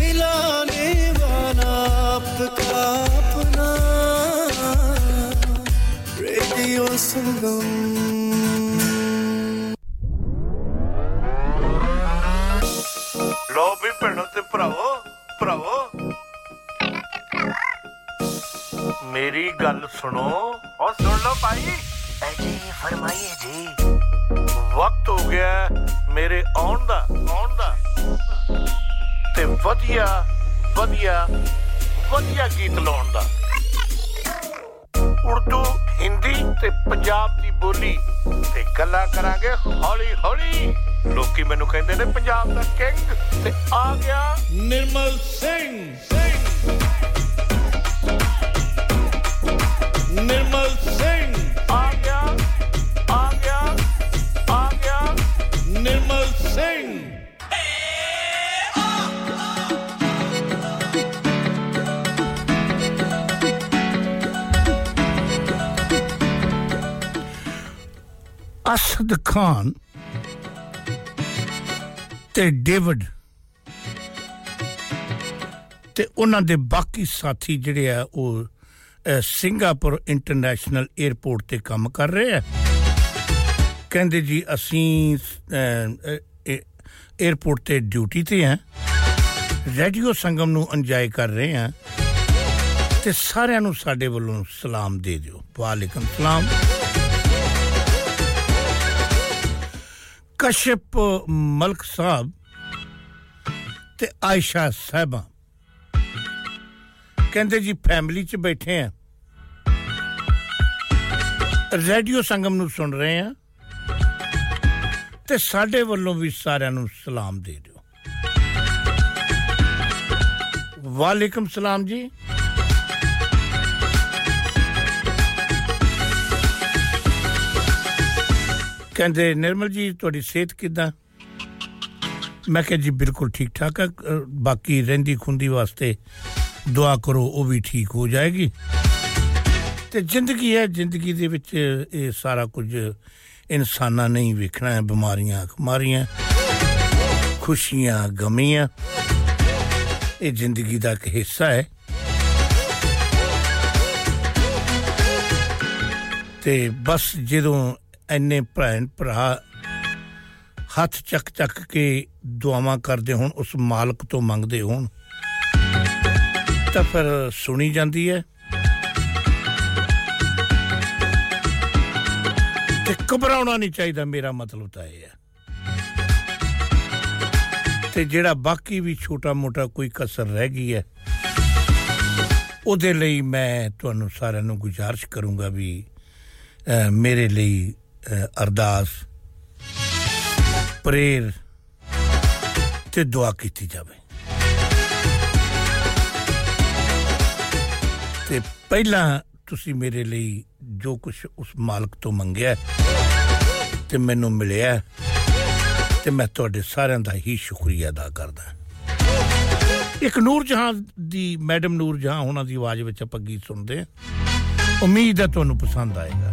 मिलाने वाला आपका अपना रेडियो संगम लो भी पढ़ो ते प्रावो प्रावो मेरी गल सुनो और सुन लो भाई जी फरमाइए जी वक्त हो गया मेरे आउन दा आउन दा ते वधिया वधिया वधिया गीत लाउन दा उर्दू हिंदी ते पंजाब दी बोली ते गल्ला करांगे हौली हौली लोकी मेनू कहंदे ने पंजाब दा किंग ते आ गया निर्मल सिंह सिंह निर्मल सिंह आ गया आ गया आ गया निर्मल सिंह Asad Khan ਤੇ ਡੇਵਿਡ ਤੇ ਉਹਨਾਂ ਦੇ ਬਾਕੀ ਸਾਥੀ ਜਿਹੜੇ ਆ ਉਹ ਸਿੰਗਾਪੁਰ ਇੰਟਰਨੈਸ਼ਨਲ 에ਅਰਪੋਰਟ ਤੇ ਕੰਮ ਕਰ ਰਹੇ ਆ ਕਹਿੰਦੇ ਜੀ ਅਸੀਂ 에ਅਰਪੋਰਟ ਤੇ ਡਿਊਟੀ ਤੇ ਆ ਰੇਡੀਓ ਸੰਗਮ ਨੂੰ ਇੰਜੋਏ ਕਰ ਰਹੇ ਆ ਤੇ ਸਾਰਿਆਂ ਨੂੰ ਸਾਡੇ ਵੱਲੋਂ ਸਲਾਮ ਦੇ ਦਿਓ ਵਾਲੇਕਮ ਸਲਾਮ कश्यप मलक साहब ते आयशा साहिबा कहंदे जी फैमिली च बैठे हैं रेडियो संगम नु सुन रहे हैं ते साडे वल्लों भी सारियां नु सलाम दे दियो वालेकुम सलाम जी ਕਹਿੰਦੇ ਨਿਰਮਲ ਜੀ ਤੁਹਾਡੀ ਸਿਹਤ ਕਿਦਾਂ ਮੈਂ ਕਿਹਾ ਜੀ ਬਿਲਕੁਲ ਠੀਕ ਠਾਕ ਆ ਬਾਕੀ ਰਹਿੰਦੀ ਖੁੰਦੀ ਵਾਸਤੇ ਦੁਆ ਕਰੋ ਉਹ ਵੀ ਠੀਕ ਹੋ ਜਾਏਗੀ ਤੇ ਜ਼ਿੰਦਗੀ ਹੈ ਜ਼ਿੰਦਗੀ ਦੇ ਵਿੱਚ ਇਹ ਸਾਰਾ ਕੁਝ ਇਨਸਾਨਾਂ ਨੇ ਹੀ ਵੇਖਣਾ ਹੈ ਬਿਮਾਰੀਆਂ ਖਮਾਰੀਆਂ ਖੁਸ਼ੀਆਂ ਗਮੀਆਂ ਇਹ ਜ਼ਿੰਦਗੀ ਦਾ ਇੱਕ ਹਿੱਸਾ ਹੈ ਤੇ ਬਸ ਜਦੋਂ ਇੰਨੇ ਭੈਣ ਭਰਾ ਹੱਥ ਚੱਕ ਚੱਕ ਕੇ ਦੁਆਵਾਂ ਕਰਦੇ ਹੋਣ ਉਸ ਮਾਲਕ ਤੋਂ ਮੰਗਦੇ ਹੋਣ ਤਾਂ ਫਿਰ ਸੁਣੀ ਜਾਂਦੀ ਹੈ ਤੇ ਘਬਰਾਉਣਾ ਨਹੀਂ ਚਾਹੀਦਾ ਮੇਰਾ ਮਤਲਬ ਤਾਂ ਇਹ ਹੈ ਤੇ ਜਿਹੜਾ ਬਾਕੀ ਵੀ ਛੋਟਾ ਮੋਟਾ ਕੋਈ ਕਸਰ ਰਹਿ ਗਈ ਹੈ ਉਹਦੇ ਲਈ ਮੈਂ ਤੁਹਾਨੂੰ ਸਾਰਿਆਂ ਨੂੰ ਗੁਜ਼ਾਰਿਸ਼ ਕਰੂੰਗਾ ਵੀ ਮੇਰੇ ਲਈ ਅਰਦਾਸ ਪ੍ਰੇਰ ਤੇ ਦੁਆ ਕੀਤੀ ਜਾਵੇ ਤੇ ਪਹਿਲਾਂ ਤੁਸੀਂ ਮੇਰੇ ਲਈ ਜੋ ਕੁਝ ਉਸ ਮਾਲਕ ਤੋਂ ਮੰਗਿਆ ਤੇ ਮੈਨੂੰ ਮਿਲਿਆ ਤੇ ਮੈਂ ਤੁਹਾਡੇ ਸਾਰਿਆਂ ਦਾ ਹੀ ਸ਼ੁਕਰੀਆ ਅਦਾ ਕਰਦਾ ਇੱਕ ਨੂਰ ਜਹਾਂ ਦੀ ਮੈਡਮ ਨੂਰ ਜਹਾਂ ਉਹਨਾਂ ਦੀ ਆਵਾਜ਼ ਵਿੱਚ ਆਪਾਂ ਗੀਤ ਸੁਣਦੇ ਹਾਂ ਉਮੀਦ ਹੈ ਤੁਹਾਨੂੰ ਪਸੰਦ ਆਏਗਾ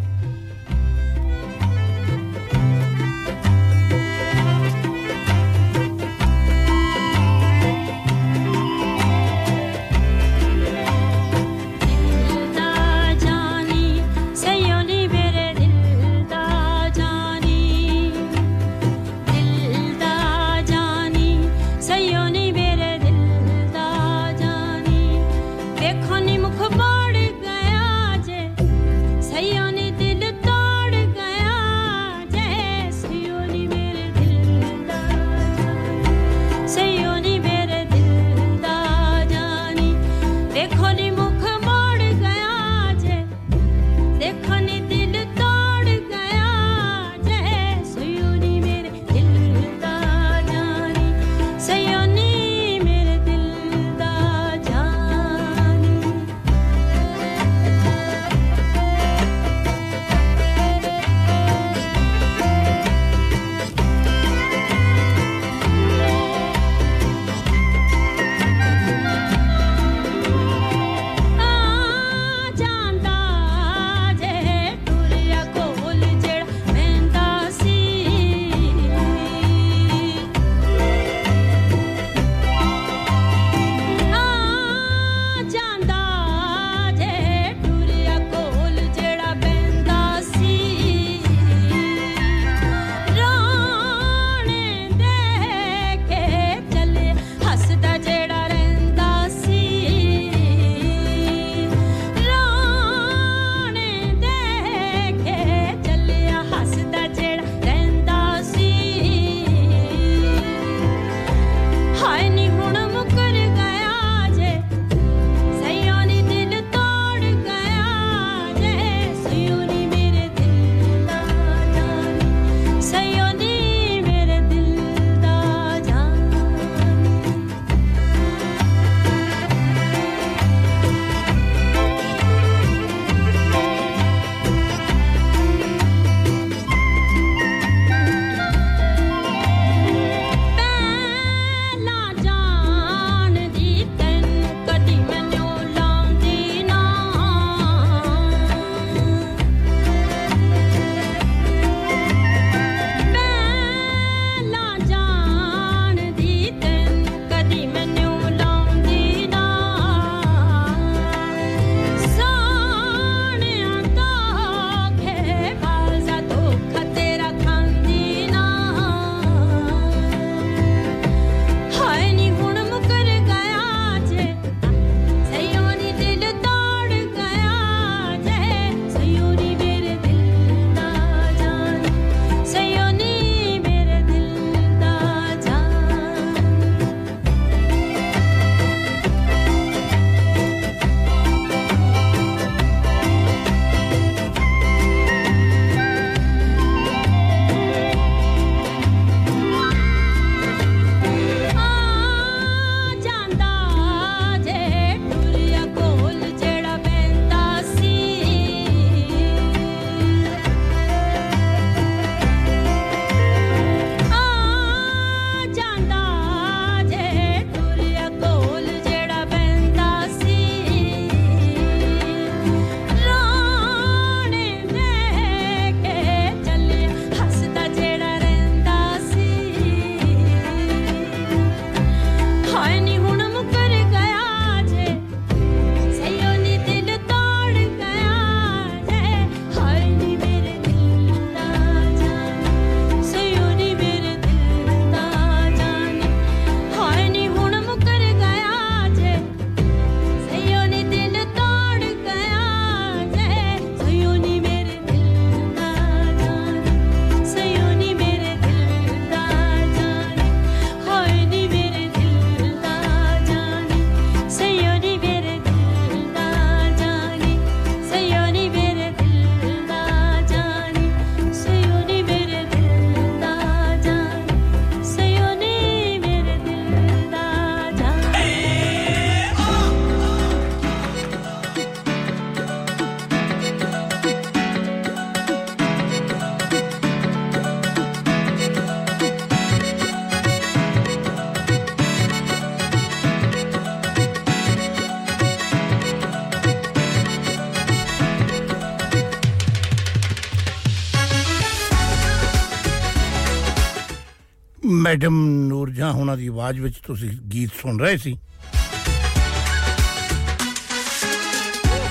ਮੈਡਮ ਨੂਰਜਹਾਂ ਉਹਨਾਂ ਦੀ ਆਵਾਜ਼ ਵਿੱਚ ਤੁਸੀਂ ਗੀਤ ਸੁਣ ਰਹੇ ਸੀ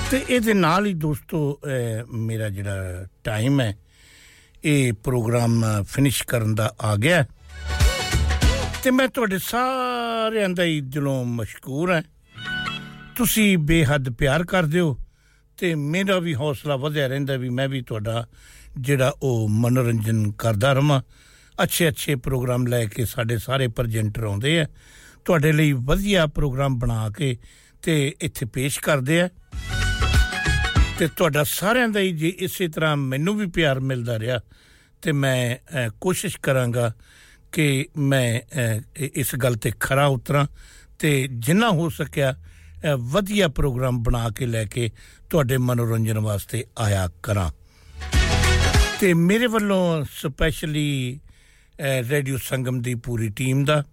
ਤੇ ਇਹਦੇ ਨਾਲ ਹੀ ਦੋਸਤੋ ਮੇਰਾ ਜਿਹੜਾ ਟਾਈਮ ਹੈ ਇਹ ਪ੍ਰੋਗਰਾਮ ਫਿਨਿਸ਼ ਕਰਨ ਦਾ ਆ ਗਿਆ ਤੇ ਮੈਂ ਤੁਹਾਡੇ ਸਾਰਿਆਂ ਦਾ ਦਿਲੋਂ ਮਸ਼ਕੂਰ ਹਾਂ ਤੁਸੀਂ ਬੇਹੱਦ ਪਿਆਰ ਕਰਦੇ ਹੋ ਤੇ ਮੇਰਾ ਵੀ ਹੌਸਲਾ ਵਧਿਆ ਰਹਿੰਦਾ ਵੀ ਮੈਂ ਵੀ ਤੁਹਾਡਾ ਜਿਹੜਾ ਉਹ ਮਨੋਰੰਜਨ ਕਰਦਾ ਰਵਾਂ ਅੱਛੇ ਅੱਛੇ ਪ੍ਰੋਗਰਾਮ ਲੈ ਕੇ ਸਾਡੇ ਸਾਰੇ ਪ੍ਰੈਜ਼ੈਂਟਰ ਆਉਂਦੇ ਆ ਤੁਹਾਡੇ ਲਈ ਵਧੀਆ ਪ੍ਰੋਗਰਾਮ ਬਣਾ ਕੇ ਤੇ ਇੱਥੇ ਪੇਸ਼ ਕਰਦੇ ਆ ਤੇ ਤੁਹਾਡਾ ਸਾਰਿਆਂ ਦਾ ਹੀ ਜੇ ਇਸੇ ਤਰ੍ਹਾਂ ਮੈਨੂੰ ਵੀ ਪਿਆਰ ਮਿਲਦਾ ਰਿਹਾ ਤੇ ਮੈਂ ਕੋਸ਼ਿਸ਼ ਕਰਾਂਗਾ ਕਿ ਮੈਂ ਇਸ ਗੱਲ ਤੇ ਖਰਾ ਉਤਰਾਂ ਤੇ ਜਿੰਨਾ ਹੋ ਸਕਿਆ ਵਧੀਆ ਪ੍ਰੋਗਰਾਮ ਬਣਾ ਕੇ ਲੈ ਕੇ ਤੁਹਾਡੇ ਮਨੋਰੰਜਨ ਵਾਸਤੇ ਆਇਆ ਕਰਾਂ ਤੇ ਮੇਰੇ ਵੱਲੋਂ ਸਪੈਸ਼ਲੀ ਰੇਡੀਓ ਸੰਗਮ ਦੀ ਪੂਰੀ ਟੀਮ ਦਾ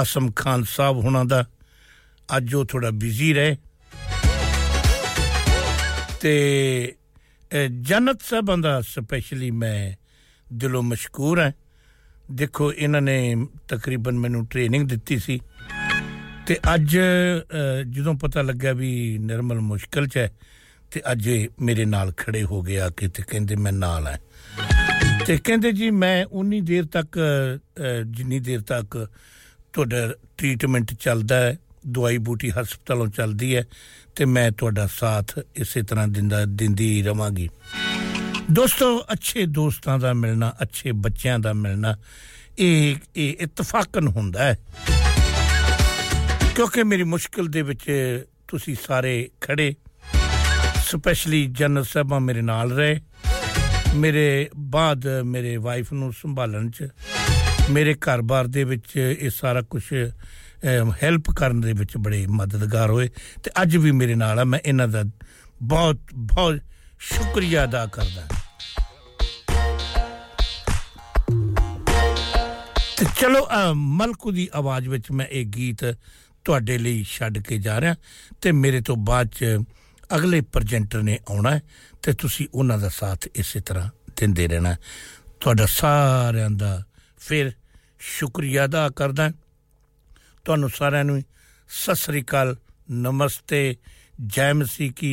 ਆਸਮ ਖਾਨ ਸਾਹਿਬ ਹੁਣਾਂ ਦਾ ਅੱਜ ਉਹ ਥੋੜਾ ਬਿਜ਼ੀ ਰਹੇ ਤੇ ਜਨਤ ਸਾਹਿਬਾਂ ਦਾ ਸਪੈਸ਼ਲੀ ਮੈਂ ਦਿਲੋਂ ਮਸ਼ਕੂਰ ਹਾਂ ਦੇਖੋ ਇਹਨਾਂ ਨੇ ਤਕਰੀਬਨ ਮੈਨੂੰ ਟ੍ਰੇਨਿੰਗ ਦਿੱਤੀ ਸੀ ਤੇ ਅੱਜ ਜਦੋਂ ਪਤਾ ਲੱਗਾ ਵੀ ਨਿਰਮਲ ਮੁਸ਼ਕਲ ਚ ਹੈ ਤੇ ਅੱਜ ਮੇਰੇ ਨਾਲ ਖੜੇ ਹੋ ਗਿਆ ਕਿ ਤੇ ਕਹਿੰਦੇ ਮੈਂ ਨਾਲ ਹਾਂ ਤੇ ਕਹਿੰਦੇ ਜੀ ਮੈਂ ਉਨੀ ਦੇਰ ਤੱਕ ਜਿੰਨੀ ਦੇਰ ਤੱਕ ਤੁਹਾਡਾ ਟ੍ਰੀਟਮੈਂਟ ਚੱਲਦਾ ਹੈ ਦਵਾਈ ਬੂਟੀ ਹਸਪਤਾਲੋਂ ਚੱਲਦੀ ਹੈ ਤੇ ਮੈਂ ਤੁਹਾਡਾ ਸਾਥ ਇਸੇ ਤਰ੍ਹਾਂ ਦਿੰਦਾ ਦਿੰਦੀ ਰਵਾਂਗੀ ਦੋਸਤੋ ਅੱਛੇ ਦੋਸਤਾਂ ਦਾ ਮਿਲਣਾ ਅੱਛੇ ਬੱਚਿਆਂ ਦਾ ਮਿਲਣਾ ਇਹ ਇਹ ਇਤਫਾਕਨ ਹੁੰਦਾ ਹੈ ਕਿਉਂਕਿ ਮੇਰੀ ਮੁਸ਼ਕਿਲ ਦੇ ਵਿੱਚ ਤੁਸੀਂ ਸਾਰੇ ਖੜੇ ਸਪੈਸ਼ਲੀ ਜਨਰਲ ਸਾਹਿਬਾਂ ਮੇਰੇ ਨਾਲ ਰਹੇ ਮੇਰੇ ਬਾਅਦ ਮੇਰੇ ਵਾਈਫ ਨੂੰ ਸੰਭਾਲਣ ਚ ਮੇਰੇ ਘਰ-ਬਾਰ ਦੇ ਵਿੱਚ ਇਹ ਸਾਰਾ ਕੁਝ ਹੈਲਪ ਕਰਨ ਦੇ ਵਿੱਚ ਬੜੇ ਮਦਦਗਾਰ ਹੋਏ ਤੇ ਅੱਜ ਵੀ ਮੇਰੇ ਨਾਲ ਆ ਮੈਂ ਇਹਨਾਂ ਦਾ ਬਹੁਤ ਬਹੁਤ ਸ਼ੁਕਰੀਆ ਅਦਾ ਕਰਦਾ ਤੇ ਚਲੋ ਮਲਕੂ ਦੀ ਆਵਾਜ਼ ਵਿੱਚ ਮੈਂ ਇਹ ਗੀਤ ਤੁਹਾਡੇ ਲਈ ਛੱਡ ਕੇ ਜਾ ਰਿਹਾ ਤੇ ਮੇਰੇ ਤੋਂ ਬਾਅਦ ਚ ਅਗਲੇ ਪ੍ਰੈਜ਼ੈਂਟਰ ਨੇ ਆਉਣਾ ਹੈ ਤੇ ਤੁਸੀਂ ਉਹਨਾਂ ਦਾ ਸਾਥ ਇਸੇ ਤਰ੍ਹਾਂ ਦਿੰਦੇ ਰਹਿਣਾ ਤੁਹਾਡਾ ਸਾਰਿਆਂ ਦਾ ਫਿਰ ਸ਼ੁਕਰੀਆ ਅਦਾ ਕਰਦਾ ਤੁਹਾਨੂੰ ਸਾਰਿਆਂ ਨੂੰ ਸਤਿ ਸ੍ਰੀ ਅਕਾਲ ਨਮਸਤੇ ਜੈ ਮਸੀਹ ਕੀ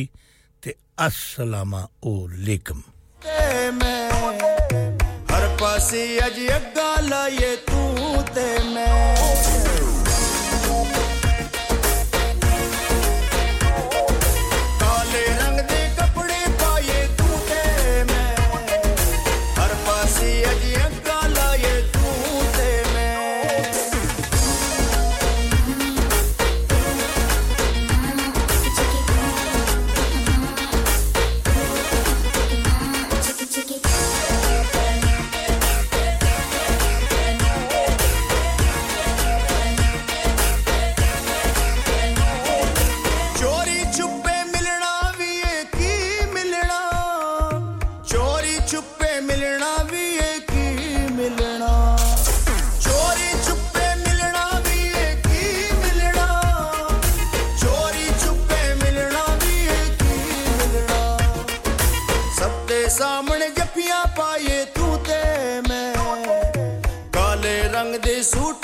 ਤੇ ਅਸਲਾਮਾ ਅਲੈਕਮ ਤੇ ਮੈਂ ਹਰ ਪਾਸੇ ਅਜ ਅੱਗਾ ਲਾਏ ਤੂੰ ਤੇ ਮੈਂ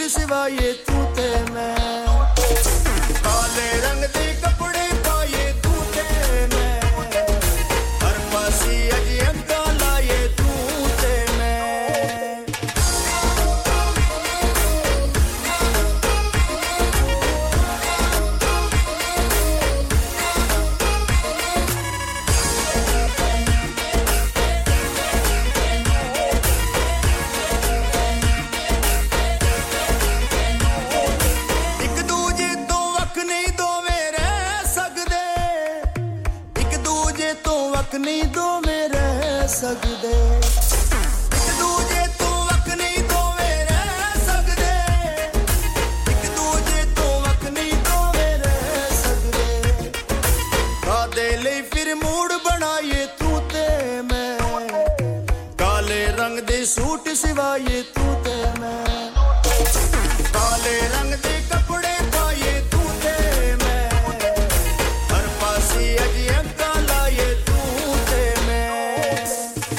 ਸਿਵਾਏ ਤੂੰ ਤੇ ਮੈਂ ਕਾਲੇ ਰੰਗ ਦੇ ਕੱਪੜੇ ਪਾਏ ਤੂੰ ਤੇ ਮੈਂ ਹਰ ਪਾਸੇ ਅਜੇ ਅੰਗਾ ਲਾਏ ਤੂੰ ਤੇ ਮੈਂ ਨਹੀਂ ਦੋਵੇਂ ਰਹਿ ਸਕਦੇ ਇੱਕ ਦੂਜੇ ਤੋਂ ਵੱਖ ਨਹੀਂ ਦੋਵੇਂ ਰਹਿ ਸਕਦੇ ਇੱਕ ਦੂਜੇ ਤੋਂ ਵੱਖ ਨਹੀਂ ਦੋਵੇਂ ਰਹਿ ਸਕਦੇ ਕਾਦੇ ਲਈ ਫਿਰ ਮੂਡ ਬਣਾਏ ਤੂੰ ਤੇ ਮੈਂ ਕਾਲੇ ਰੰਗ ਦੇ ਸੂਟ ਸਿਵਾਏ ਤੂੰ ਤੇ ਮੈਂ ਕਾਲੇ ਰੰਗ ਦੇ ਕੱਪੜੇ ਪਾਏ ਤੂੰ ਤੇ ਮੈਂ ਹਰ ਪਾਸੇ ਅਜੇ ਅੰਗਾ ਲਾਏ We'll be right back.